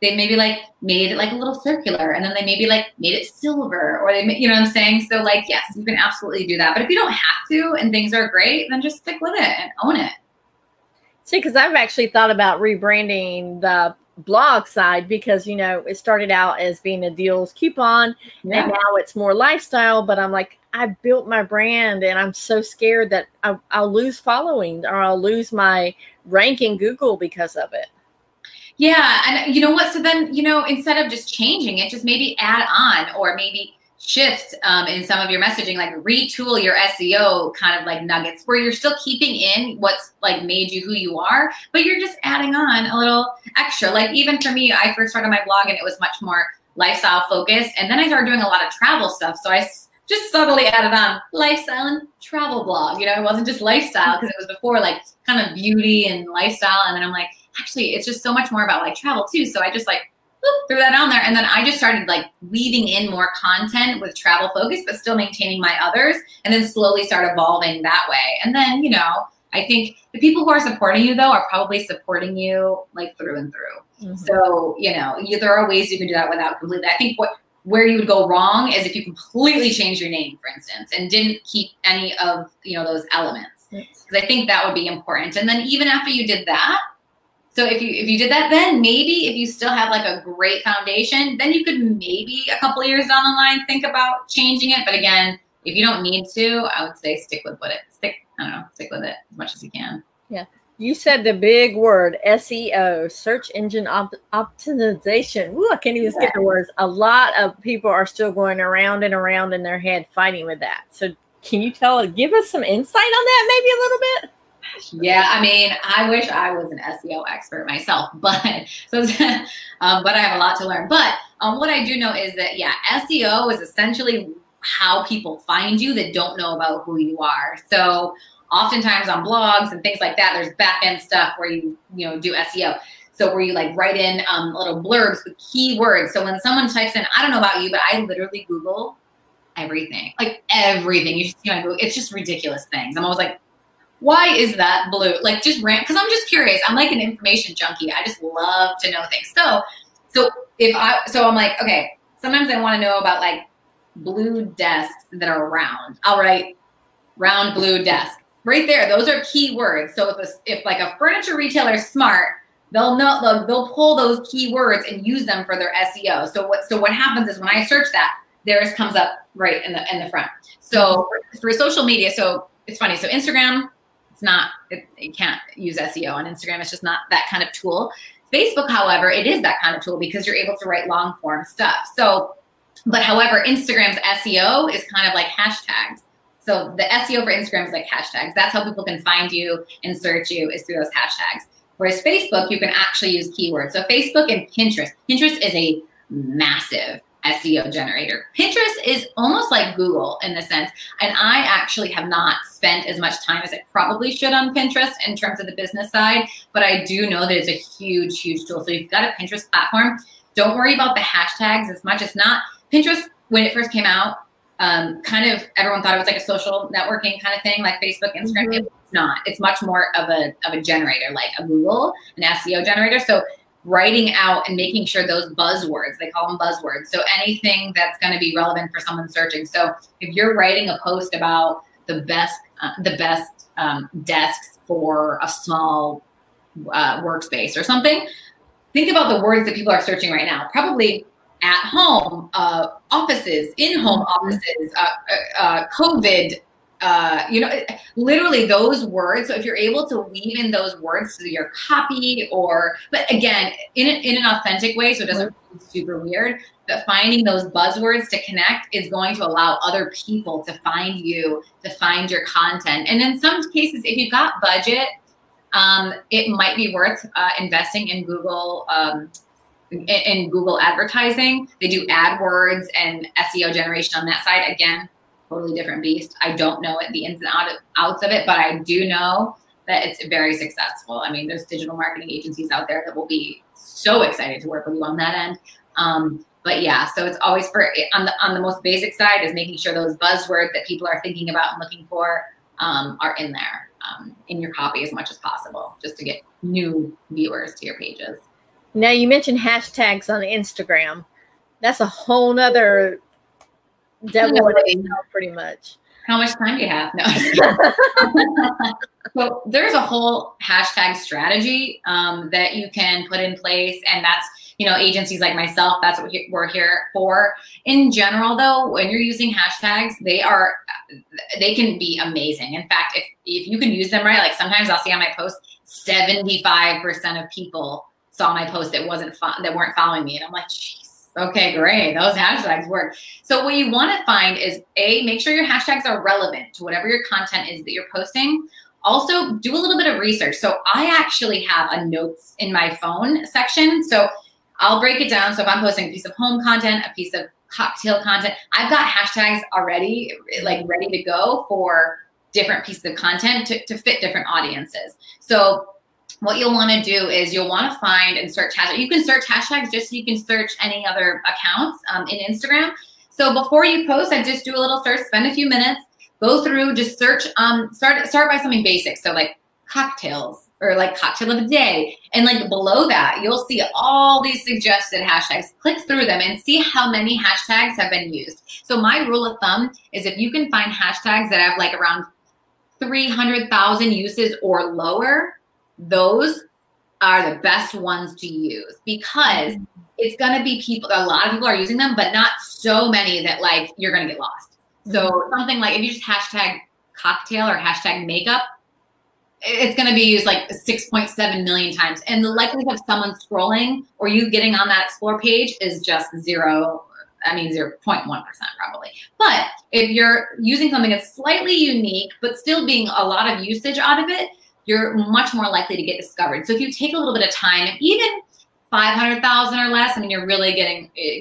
they maybe like made it like a little circular, and then they maybe like made it silver, or they, you know what I'm saying? So like, yes, you can absolutely do that. But if you don't have to and things are great, then just stick with it and own it. See, because I've actually thought about rebranding the blog side, because, you know, it started out as being a deals coupon, and now it's more lifestyle. But I'm like, I built my brand and I'm so scared that I'll lose following, or I'll lose my rank in Google because of it. Yeah. And you know what? So then, you know, instead of just changing it, just maybe add on, or maybe shift in some of your messaging, like retool your SEO kind of like nuggets where you're still keeping in what's like made you who you are, but you're just adding on a little extra. Like even for me, I first started my blog and it was much more lifestyle focused. And then I started doing a lot of travel stuff. So I just subtly added on lifestyle and travel blog. You know, it wasn't just lifestyle, because it was before like kind of beauty and lifestyle. And then I'm like, actually, it's just so much more about like travel too. So I just like threw that on there. And then I just started like weaving in more content with travel focus, but still maintaining my others, and then slowly start evolving that way. And then, you know, I think the people who are supporting you though are probably supporting you like through and through. Mm-hmm. So, you know, there are ways you can do that without completely. I think where you would go wrong is if you completely change your name, for instance, and didn't keep any of, you know, those elements. Yes. 'Cause I think that would be important. And then even after you did that, so if you did that, then maybe if you still have like a great foundation, then you could maybe a couple of years down the line think about changing it. But again, if you don't need to, I would say stick with it as much as you can. Yeah. You said the big word, SEO, search engine optimization. Ooh, I can't even skip the words. A lot of people are still going around and around in their head fighting with that. So can you give us some insight on that maybe a little bit? Yeah, I mean, I wish I was an SEO expert myself, but I have a lot to learn. But what I do know is that, yeah, SEO is essentially how people find you that don't know about who you are. So oftentimes on blogs and things like that, there's back-end stuff where you know, do SEO. So where you like write in little blurbs with keywords. So when someone types in, I don't know about you, but I literally Google everything, like everything. You should see my Google. It's just ridiculous things. I'm always like, why is that blue? Like just rant, because I'm just curious. I'm like an information junkie. I just love to know things. So I'm like, okay, sometimes I want to know about like blue desks that are round. I'll write round blue desk right there. Those are keywords. So if like a furniture retailer is smart, they'll pull those keywords and use them for their SEO. So what happens is when I search that, theirs comes up right in the front. So for social media, so it's funny. So Instagram. It's not, you can't use SEO on Instagram. It's just not that kind of tool. Facebook, however, it is that kind of tool because you're able to write long form stuff. So, but however, Instagram's SEO is kind of like hashtags. So the SEO for Instagram is like hashtags. That's how people can find you and search you, is through those hashtags. Whereas Facebook, you can actually use keywords. So Facebook and Pinterest. Pinterest is a massive SEO generator. Pinterest is almost like Google in the sense, and I actually have not spent as much time as I probably should on Pinterest in terms of the business side, but I do know that it's a huge, huge tool. So you've got a Pinterest platform. Don't worry about the hashtags as much as not. Pinterest, when it first came out, kind of everyone thought it was like a social networking kind of thing, like Facebook, Instagram. Mm-hmm. It was It's not. It's much more of a generator, like a Google, an SEO generator. So writing out and making sure those buzzwords, they call them buzzwords. So anything that's going to be relevant for someone searching. So if you're writing a post about the best desks for a small workspace or something, think about the words that people are searching right now. Probably at home, offices, in-home offices, COVID, literally those words. So if you're able to weave in those words to your copy, or, but again, in an authentic way, so it doesn't feel super weird, but finding those buzzwords to connect is going to allow other people to find you, to find your content. And in some cases, if you've got budget, it might be worth investing in Google, in Google advertising. They do AdWords and SEO generation on that side. Again, totally different beast. I don't know it, the ins and outs of it, but I do know that it's very successful. I mean, there's digital marketing agencies out there that will be so excited to work with you on that end. But yeah, so it's always on the most basic side is making sure those buzzwords that people are thinking about and looking for are in there, in your copy as much as possible, just to get new viewers to your pages. Now, you mentioned hashtags on Instagram. That's a whole nother devil in hell, pretty much. How much time do you have? No. So there's a whole hashtag strategy that you can put in place. And that's, agencies like myself, that's what we're here for. In general, though, when you're using hashtags, they can be amazing. In fact, if you can use them right, like sometimes I'll see on my post, 75% of people saw my post that weren't following me. And I'm like, jeez, okay, great. Those hashtags work. So what you want to find is, A, make sure your hashtags are relevant to whatever your content is that you're posting. Also, do a little bit of research. So I actually have a notes in my phone section. So I'll break it down. So if I'm posting a piece of home content, a piece of cocktail content, I've got hashtags already like ready to go for different pieces of content to fit different audiences. So what you'll want to do is you'll want to find and search hashtags. You can search hashtags just so you can search any other accounts in Instagram. So before you post, I just do a little search, spend a few minutes, go through, just search, start by something basic. So like cocktails or like cocktail of the day. And like below that, you'll see all these suggested hashtags. Click through them and see how many hashtags have been used. So my rule of thumb is if you can find hashtags that have like around 300,000 uses or lower, those are the best ones to use, because it's going to be people, a lot of people are using them, but not so many that like you're going to get lost. So something like if you just hashtag cocktail or hashtag makeup, it's going to be used like 6.7 million times. And the likelihood of someone scrolling or you getting on that explore page is just 0.1% probably. But if you're using something that's slightly unique, but still being a lot of usage out of it, you're much more likely to get discovered. So if you take a little bit of time, and even 500,000 or less, I mean, you're really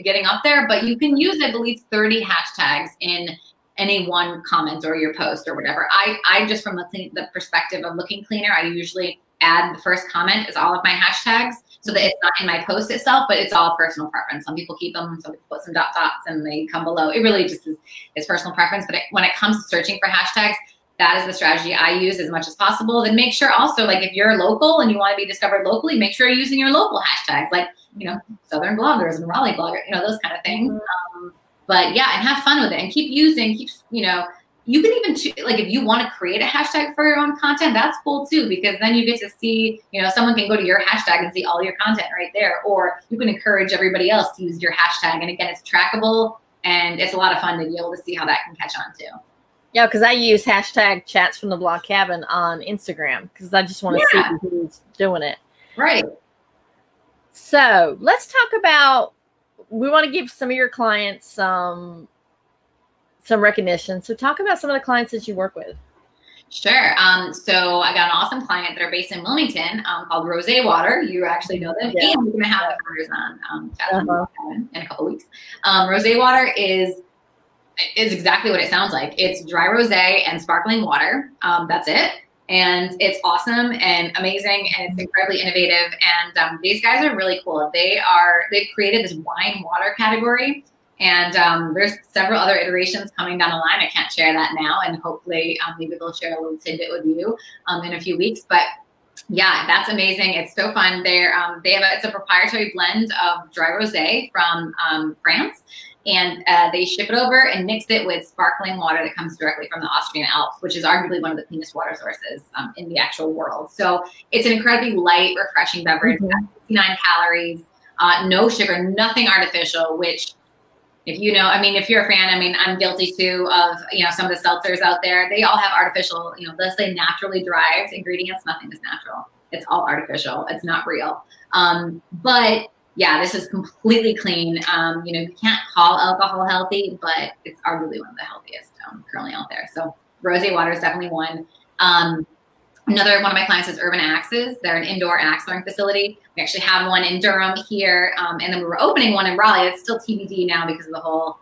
getting up there, but you can use, I believe, 30 hashtags in any one comment or your post or whatever. I just, from the perspective of looking cleaner, I usually add the first comment is all of my hashtags so that it's not in my post itself, but it's all personal preference. Some people keep them, some people put some dots and they come below. It really just is personal preference. But when it comes to searching for hashtags, that is the strategy I use as much as possible. Then make sure also, like if you're local and you want to be discovered locally, make sure you're using your local hashtags, like, Southern bloggers and Raleigh bloggers, those kind of things. But yeah, and have fun with it and keep using, you can even, like if you want to create a hashtag for your own content, that's cool too, because then you get to see, someone can go to your hashtag and see all your content right there, or you can encourage everybody else to use your hashtag. And again, it's trackable and it's a lot of fun to be able to see how that can catch on too. Yeah, because I use hashtag Chats from the Blog Cabin on Instagram because I just want to see who's doing it. Right. So let's talk about, we want to give some of your clients some recognition. So talk about some of the clients that you work with. Sure. So I got an awesome client that are based in Wilmington called Rose Water. You actually know them. Yeah. And we're going to have the founders on Chats from the Blog Cabin in a couple weeks. Rose Water is exactly what it sounds like. It's dry rosé and sparkling water. That's it. And it's awesome and amazing, and it's incredibly innovative. And these guys are really cool. They've created this wine water category And there's several other iterations coming down the line. I can't share that now, and hopefully maybe they'll share a little tidbit with you in a few weeks. But yeah, that's amazing. It's so fun. It's a proprietary blend of dry rosé from France, and they ship it over and mix it with sparkling water that comes directly from the Austrian Alps, which is arguably one of the cleanest water sources in the actual world. So it's an incredibly light, refreshing beverage, 59 calories, no sugar, nothing artificial, which, if you know, I mean, if you're a fan, I mean, I'm guilty too of, you know, some of the seltzers out there. They all have artificial, you know, let's say naturally derived ingredients. Nothing is natural. It's all artificial. It's not real. But yeah, this is completely clean. You know, you can't call alcohol healthy, but it's arguably one of the healthiest currently out there. So rosé water is definitely one. Another one of my clients is Urban Axes. They're an indoor axe throwing facility. We actually have one in Durham here, and then we were opening one in Raleigh. It's still TBD now because of the whole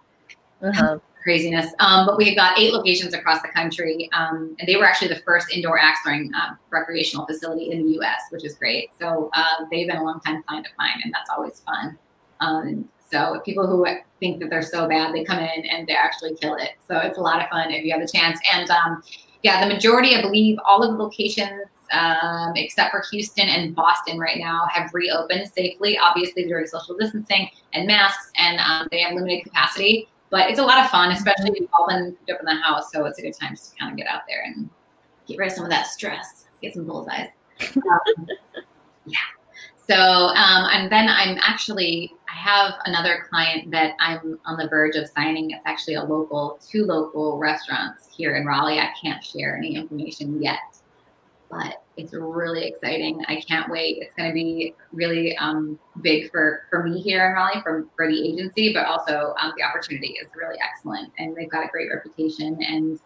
craziness. But we had got 8 locations across the country, and they were actually the first indoor axe throwing recreational facility in the U.S., which is great. So they've been a long-time client of mine, and that's always fun. So people who think that they're so bad, they come in and they actually kill it. So it's a lot of fun if you have the chance. And yeah, the majority, I believe, all of the locations except for Houston and Boston right now have reopened safely, obviously during social distancing and masks, and they have limited capacity. But it's a lot of fun, especially if you've all been up in the house, so it's a good time just to kind of get out there and get rid of some of that stress, get some bullseyes. Yeah. So, and then I have another client that I'm on the verge of signing. It's actually a local, 2 local restaurants here in Raleigh. I can't share any information yet, but it's really exciting. I can't wait. It's going to be really big for me here in Raleigh, for the agency, but also the opportunity is really excellent, and they've got a great reputation, and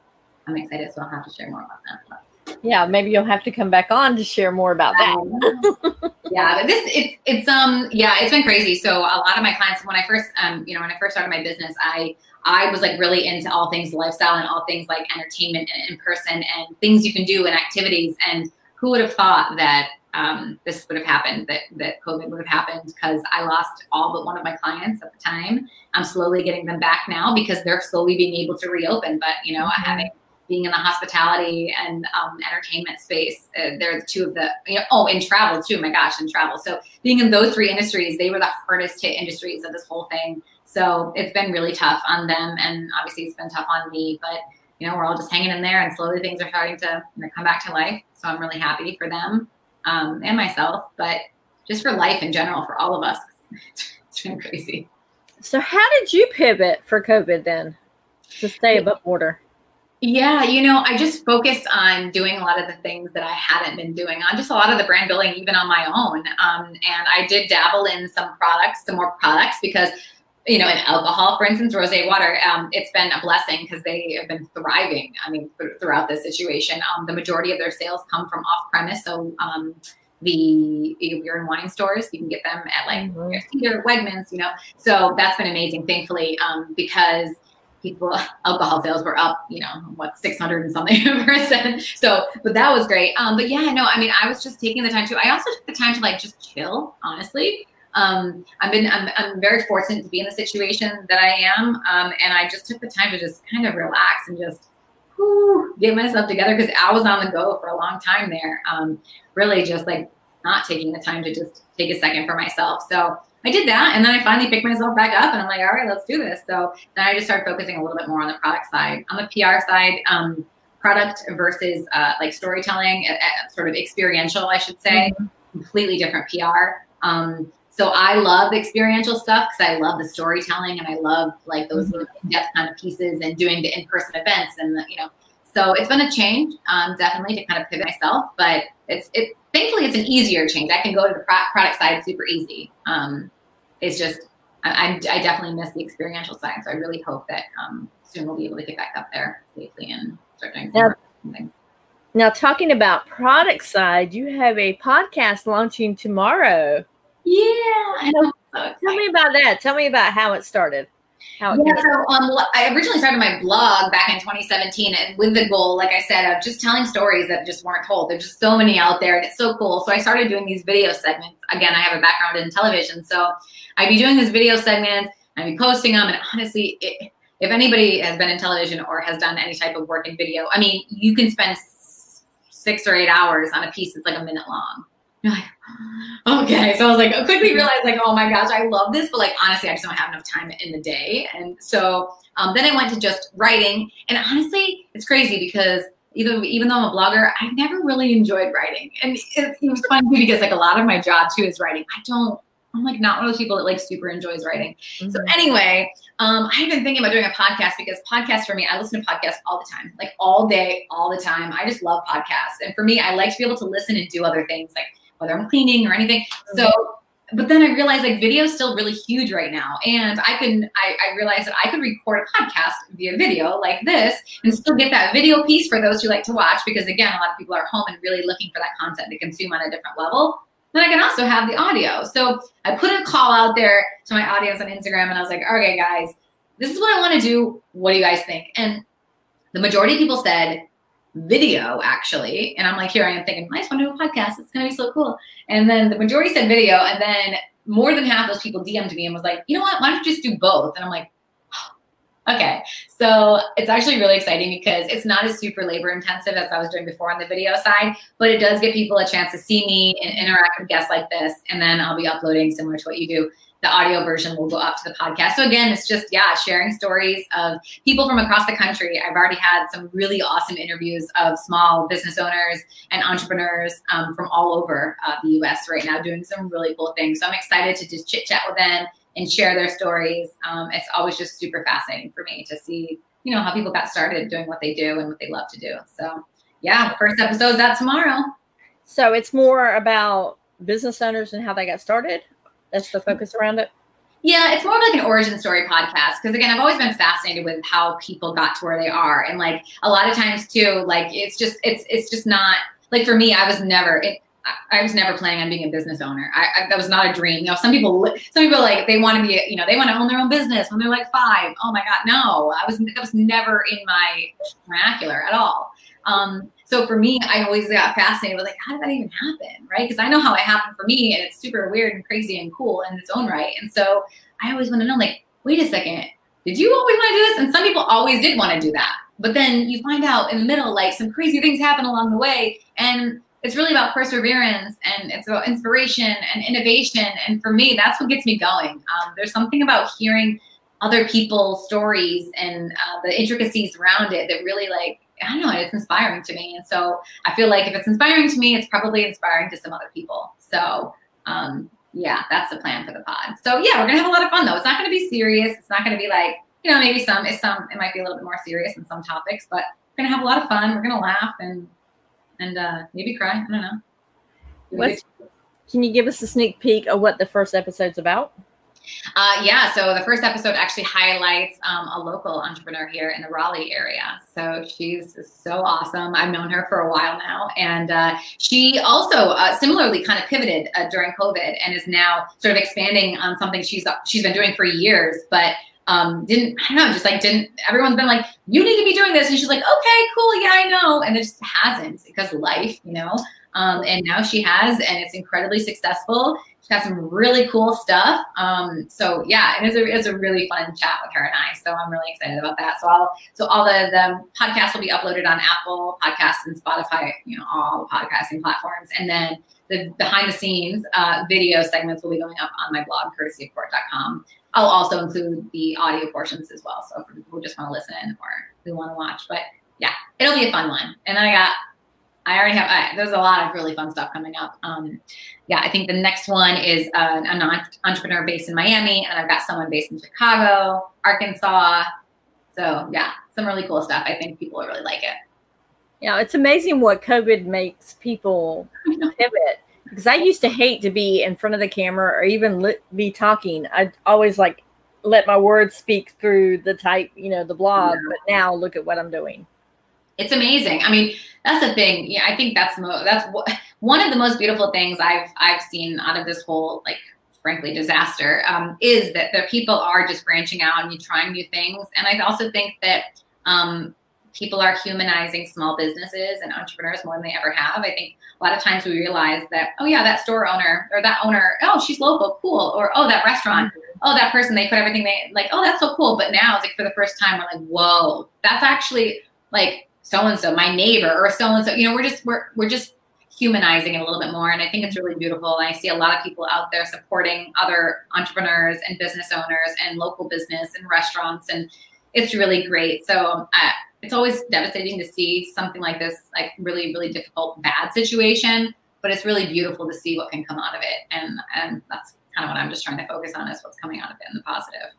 I'm excited, so I'll have to share more about that. Yeah, maybe you'll have to come back on to share more about that. Yeah, but it's been crazy. So a lot of my clients, when I first started my business, I was like really into all things lifestyle and all things like entertainment in person and things you can do and activities. And who would have thought that this would have happened, that COVID would have happened, because I lost all but one of my clients at the time. I'm slowly getting them back now because they're slowly being able to reopen. But you know, being in the hospitality and entertainment space, they're 2 of the, you know, and travel too, my gosh, and travel. So being in those 3 industries, they were the hardest hit industries of this whole thing. So it's been really tough on them, and obviously it's been tough on me, but you know, we're all just hanging in there, and slowly things are starting to, you know, come back to life. So I'm really happy for them and myself, but just for life in general, for all of us, it's been crazy. So how did you pivot for COVID then to stay above water? Yeah, you know, I just focused on doing a lot of the things that I hadn't been doing, on just a lot of the brand building, even on my own. And I did dabble in some more products because, you know, in alcohol, for instance, rosé water, it's been a blessing because they have been thriving. I mean, throughout this situation, the majority of their sales come from off premise. So you're in wine stores, you can get them at like either Wegmans, you know, so that's been amazing, thankfully, because people, alcohol sales were up, you know, 600% and something. So, but that was great. But yeah, no, I mean, I was just taking the time to, I also took the time to like, just chill, honestly. I'm very fortunate to be in the situation that I am. And I just took the time to just kind of relax and just get myself together. Cause I was on the go for a long time there. Really just like not taking the time to just take a second for myself. So I did that, and then I finally picked myself back up, and I'm like, all right, let's do this. So then I just started focusing a little bit more on the product side. On the PR side, product versus like storytelling, sort of experiential, I should say, completely different PR. So I love experiential stuff because I love the storytelling, and I love like those in-depth kind of pieces and doing the in-person events, and you know, so it's been a change, definitely, to kind of pivot myself, but thankfully it's an easier change. I can go to the product side super easy. It's just, I definitely miss the experiential side. So I really hope that soon we'll be able to get back up there safely and start doing something. Now, talking about product side, you have a podcast launching tomorrow. Yeah, I know. Tell me about that. Tell me about how it started. So I originally started my blog back in 2017, and with the goal, like I said, of just telling stories that just weren't told. There's just so many out there, and it's so cool. So I started doing these video segments. Again, I have a background in television, so I'd be doing these video segments, I'd be posting them. And honestly, if anybody has been in television or has done any type of work in video, I mean, you can spend 6 or 8 hours on a piece that's like a minute long. You're like, okay. So I was like, I quickly realized like, oh my gosh, I love this. But like, honestly, I just don't have enough time in the day. And so then I went to just writing. And honestly, it's crazy because even though I'm a blogger, I never really enjoyed writing. And it was funny because like a lot of my job too is writing. I'm like not one of those people that like super enjoys writing. Mm-hmm. So anyway, I've been thinking about doing a podcast because podcasts for me, I listen to podcasts all the time, like all day, all the time. I just love podcasts. And for me, I like to be able to listen and do other things like whether I'm cleaning or anything. Mm-hmm. So, but then I realized like video is still really huge right now. And I realized that I could record a podcast via video like this and still get that video piece for those who like to watch. Because again, a lot of people are home and really looking for that content to consume on a different level. Then I can also have the audio. So I put a call out there to my audience on Instagram, and I was like, okay, guys, this is what I want to do. What do you guys think? And the majority of people said video, actually. And I'm like, here I am thinking, I just want to do a podcast. It's going to be so cool. And then the majority said video. And then more than half those people DM'd me and was like, you know what? Why don't you just do both? And I'm like, okay. So it's actually really exciting because it's not as super labor intensive as I was doing before on the video side, but it does give people a chance to see me and interact with guests like this. And then I'll be uploading similar to what you do. The audio version will go up to the podcast. So again, it's just, yeah, sharing stories of people from across the country. I've already had some really awesome interviews of small business owners and entrepreneurs from all over the US right now doing some really cool things. So I'm excited to just chit chat with them and share their stories. It's always just super fascinating for me to see, you know, how people got started doing what they do and what they love to do. So yeah, first episode's out tomorrow. So it's more about business owners and how they got started. That's the focus around it. Yeah, it's more of like an origin story podcast. Because again, I've always been fascinated with how people got to where they are. And like a lot of times too, like it's just not like for me, I was never planning on being a business owner. That was not a dream. You know, some people like, they want to be, you know, they want to own their own business when they're like 5. Oh my God, no, that was never in my vernacular at all. So for me, I always got fascinated with like, how did that even happen? Right? Because I know how it happened for me and it's super weird and crazy and cool in its own right. And so I always want to know like, wait a second, did you always want to do this? And some people always did want to do that. But then you find out in the middle, like some crazy things happen along the way. And it's really about perseverance and it's about inspiration and innovation. And for me, that's what gets me going. There's something about hearing other people's stories and the intricacies around it that really like, I don't know, it's inspiring to me. And so I feel like if it's inspiring to me, it's probably inspiring to some other people. So yeah, that's the plan for the pod. So yeah, we're gonna have a lot of fun though. It's not gonna be serious. It's not gonna be like, you know, maybe it might be a little bit more serious in some topics, but we're gonna have a lot of fun. We're gonna laugh and maybe cry. I don't know. Can you give us a sneak peek of what the first episode's about? Yeah. So the first episode actually highlights a local entrepreneur here in the Raleigh area. So she's so awesome. I've known her for a while now. And she also similarly kind of pivoted during COVID and is now sort of expanding on something she's been doing for years, but everyone's been like, you need to be doing this. And she's like, okay, cool. Yeah, I know. And it just hasn't because life, you know, and now she has, and it's incredibly successful. She has some really cool stuff. So yeah, it's a really fun chat with her and I, so I'm really excited about that. So all the podcasts will be uploaded on Apple Podcasts and Spotify, you know, all the podcasting platforms. And then the behind the scenes video segments will be going up on my blog, courtesyofcourt.com. I'll also include the audio portions as well. So for people who just want to listen or who want to watch, but yeah, it'll be a fun one. And then there's a lot of really fun stuff coming up. Yeah, I think the next one is an entrepreneur based in Miami, and I've got someone based in Chicago, Arkansas. So yeah, some really cool stuff. I think people will really like it. Yeah, it's amazing what COVID makes people pivot. Because I used to hate to be in front of the camera or even be talking. I'd always like let my words speak through the type, you know, the blog. But now look at what I'm doing. It's amazing. I mean, that's the thing. Yeah, I think that's one of the most beautiful things I've seen out of this whole, like, frankly, disaster is that the people are just branching out and trying new things. And I also think that people are humanizing small businesses and entrepreneurs more than they ever have. I think a lot of times we realize that, oh yeah, that store owner or that owner, oh, she's local, cool. Or, oh, that restaurant, oh, that person, they put everything they like, oh, that's so cool. But now it's like for the first time, we're like, whoa, that's actually like so-and-so, my neighbor or so-and-so, you know, we're just humanizing it a little bit more. And I think it's really beautiful. And I see a lot of people out there supporting other entrepreneurs and business owners and local business and restaurants. And it's really great. So it's always devastating to see something like this, like really, really difficult, bad situation, but it's really beautiful to see what can come out of it. And that's kind of what I'm just trying to focus on, is what's coming out of it and the positive.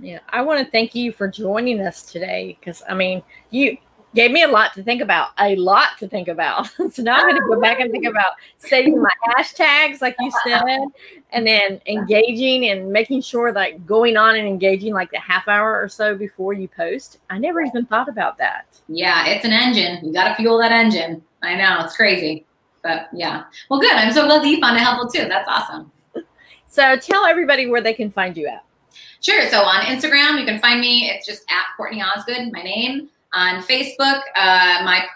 Yeah. I want to thank you for joining us today. Cause I mean, you gave me a lot to think about. So now I'm going to go back and think about saving my hashtags, like you said, and then engaging and making sure that like, going on and engaging like the half hour or so before you post. I never even thought about that. Yeah, it's an engine. You got to fuel that engine. I know, it's crazy. But yeah. Well, good. I'm so glad that you found it helpful too. That's awesome. So tell everybody where they can find you at. Sure. So on Instagram, you can find me. It's just at Courtney Osgood, my name. On Facebook, my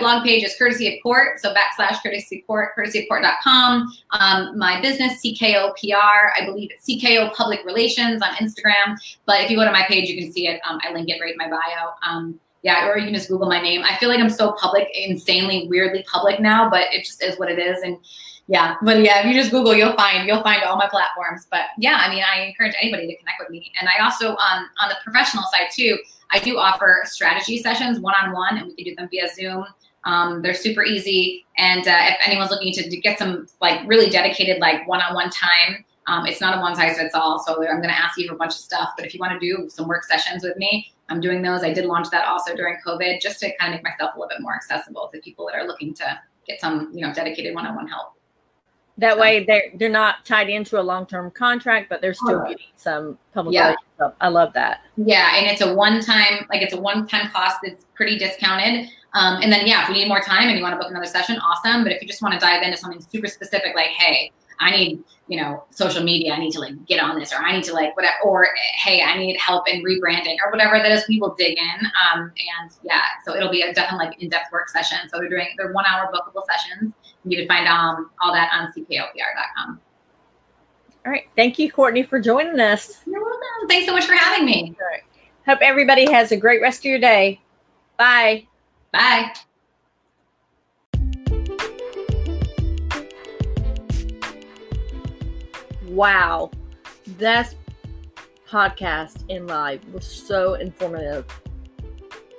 blog page is Courtesy of Court, so / Courtesy of Court, courtesyofcourt.com. My business, CKO PR, I believe it's CKO Public Relations on Instagram. But if you go to my page, you can see it. I link it right in my bio. Yeah, or you can just Google my name. I feel like I'm so public, insanely, weirdly public now, but it just is what it is. And yeah, but yeah, if you just Google, you'll find all my platforms. But yeah, I mean, I encourage anybody to connect with me. And I also, on the professional side too, I do offer strategy sessions one-on-one, and we can do them via Zoom. They're super easy. And if anyone's looking to get some like really dedicated like one-on-one time, it's not a one-size-fits-all. So I'm going to ask you for a bunch of stuff. But if you want to do some work sessions with me, I'm doing those. I did launch that also during COVID just to kind of make myself a little bit more accessible to people that are looking to get some, you know, dedicated one-on-one help. That way they're not tied into a long-term contract, but they're still getting some public stuff. I love that. Yeah. And it's a one-time cost that's pretty discounted. And then, yeah, if we need more time and you want to book another session, awesome. But if you just want to dive into something super specific, like, hey, I need, you know, social media, I need to like get on this, or I need to like whatever, or hey, I need help in rebranding or whatever that is, we will dig in. And yeah, so it'll be a definitely like in-depth work session. So they're 1 hour bookable sessions. You can find all that on ckopr.com. All right. Thank you, Courtney, for joining us. You're welcome. Thanks so much for having me. All right. Hope everybody has a great rest of your day. Bye. Bye. Wow. This podcast in live was so informative.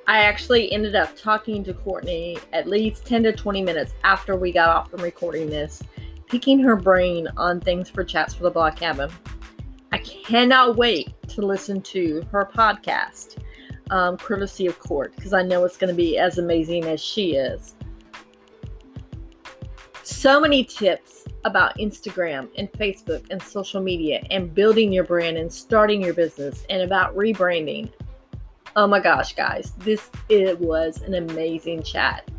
I actually ended up talking to Courtney at least 10 to 20 minutes after we got off from recording this, picking her brain on things for Chats for the Blog Cabin. I cannot wait to listen to her podcast, Courtesy of Court, because I know it's going to be as amazing as she is. So many tips about Instagram and Facebook and social media and building your brand and starting your business and about rebranding. Oh my gosh, guys, it was an amazing chat.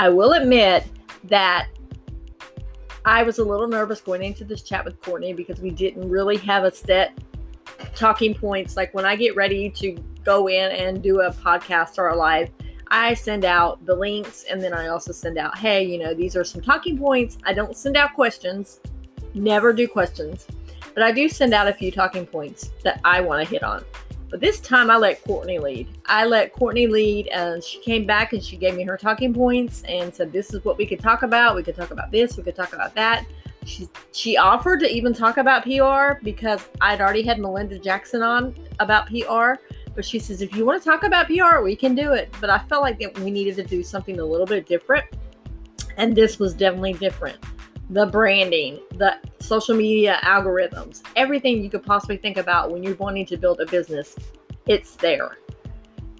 I will admit that I was a little nervous going into this chat with Courtney because we didn't really have a set talking points. Like when I get ready to go in and do a podcast or a live, I send out the links, and then I also send out, hey, you know, these are some talking points. I don't send out questions, never do questions, but I do send out a few talking points that I want to hit on. But this time I let Courtney lead. And she came back and she gave me her talking points and said, this is what we could talk about. We could talk about this. We could talk about that. She offered to even talk about PR because I'd already had Melinda Jackson on about PR. But she says, if you want to talk about PR, we can do it. But I felt like that we needed to do something a little bit different. And this was definitely different. The branding, the social media algorithms, everything you could possibly think about when you're wanting to build a business, it's there.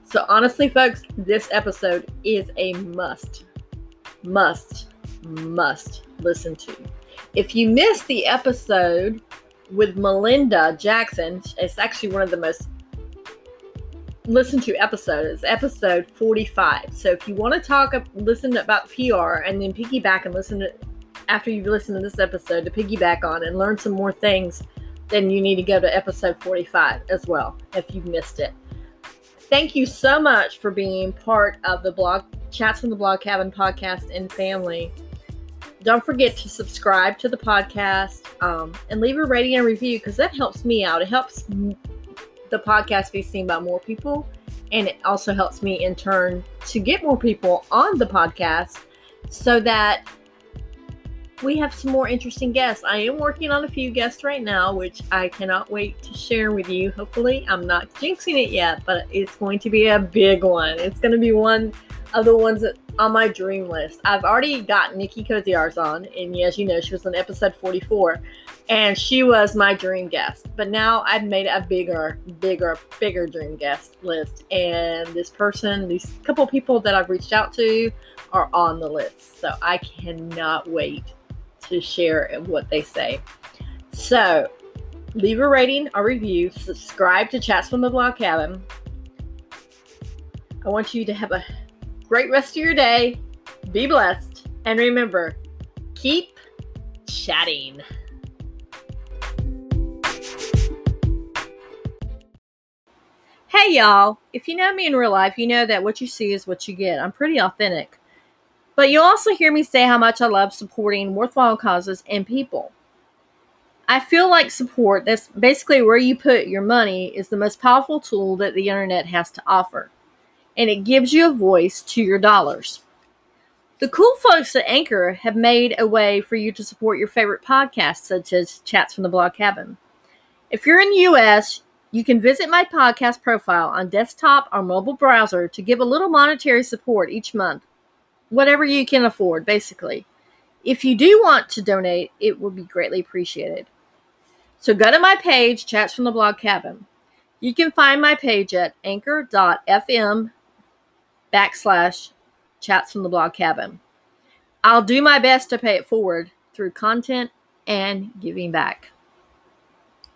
So honestly, folks, this episode is a must listen to. If you missed the episode with Melinda Jackson, it's actually one of the most listened to episodes. It's episode 45. So if you want to listen about PR and then piggyback and listen to after you've listened to this episode to piggyback on and learn some more things, then you need to go to episode 45 as well if you've missed it. Thank you so much for being part of the blog Chats from the Blog Cabin podcast and family. Don't forget to subscribe to the podcast and leave a rating and review, because that helps me out. It helps the podcast be seen by more people, and it also helps me in turn to get more people on the podcast so that we have some more interesting guests. I am working on a few guests right now, which I cannot wait to share with you. Hopefully, I'm not jinxing it yet, but it's going to be a big one. It's going to be one of the ones that on my dream list. I've already got Nikki Cozyars on, and as you know, she was on episode 44, and she was my dream guest. But now I've made a bigger dream guest list, and this person, these couple people that I've reached out to are on the list. So I cannot wait to share what they say. So leave a rating, a review, subscribe to Chats from the Blog Cabin. I want you to have a great rest of your day. Be blessed. And remember, keep chatting. Hey y'all, if you know me in real life, you know that what you see is what you get. I'm pretty authentic. But you'll also hear me say how much I love supporting worthwhile causes and people. I feel like support, that's basically where you put your money, is the most powerful tool that the internet has to offer. And it gives you a voice to your dollars. The cool folks at Anchor have made a way for you to support your favorite podcasts, such as Chats from the Blog Cabin. If you're in the U.S., you can visit my podcast profile on desktop or mobile browser to give a little monetary support each month, whatever you can afford, basically. If you do want to donate, it will be greatly appreciated. So go to my page, Chats from the Blog Cabin. You can find my page at anchor.fm/Chats from the Blog Cabin. I'll do my best to pay it forward through content and giving back.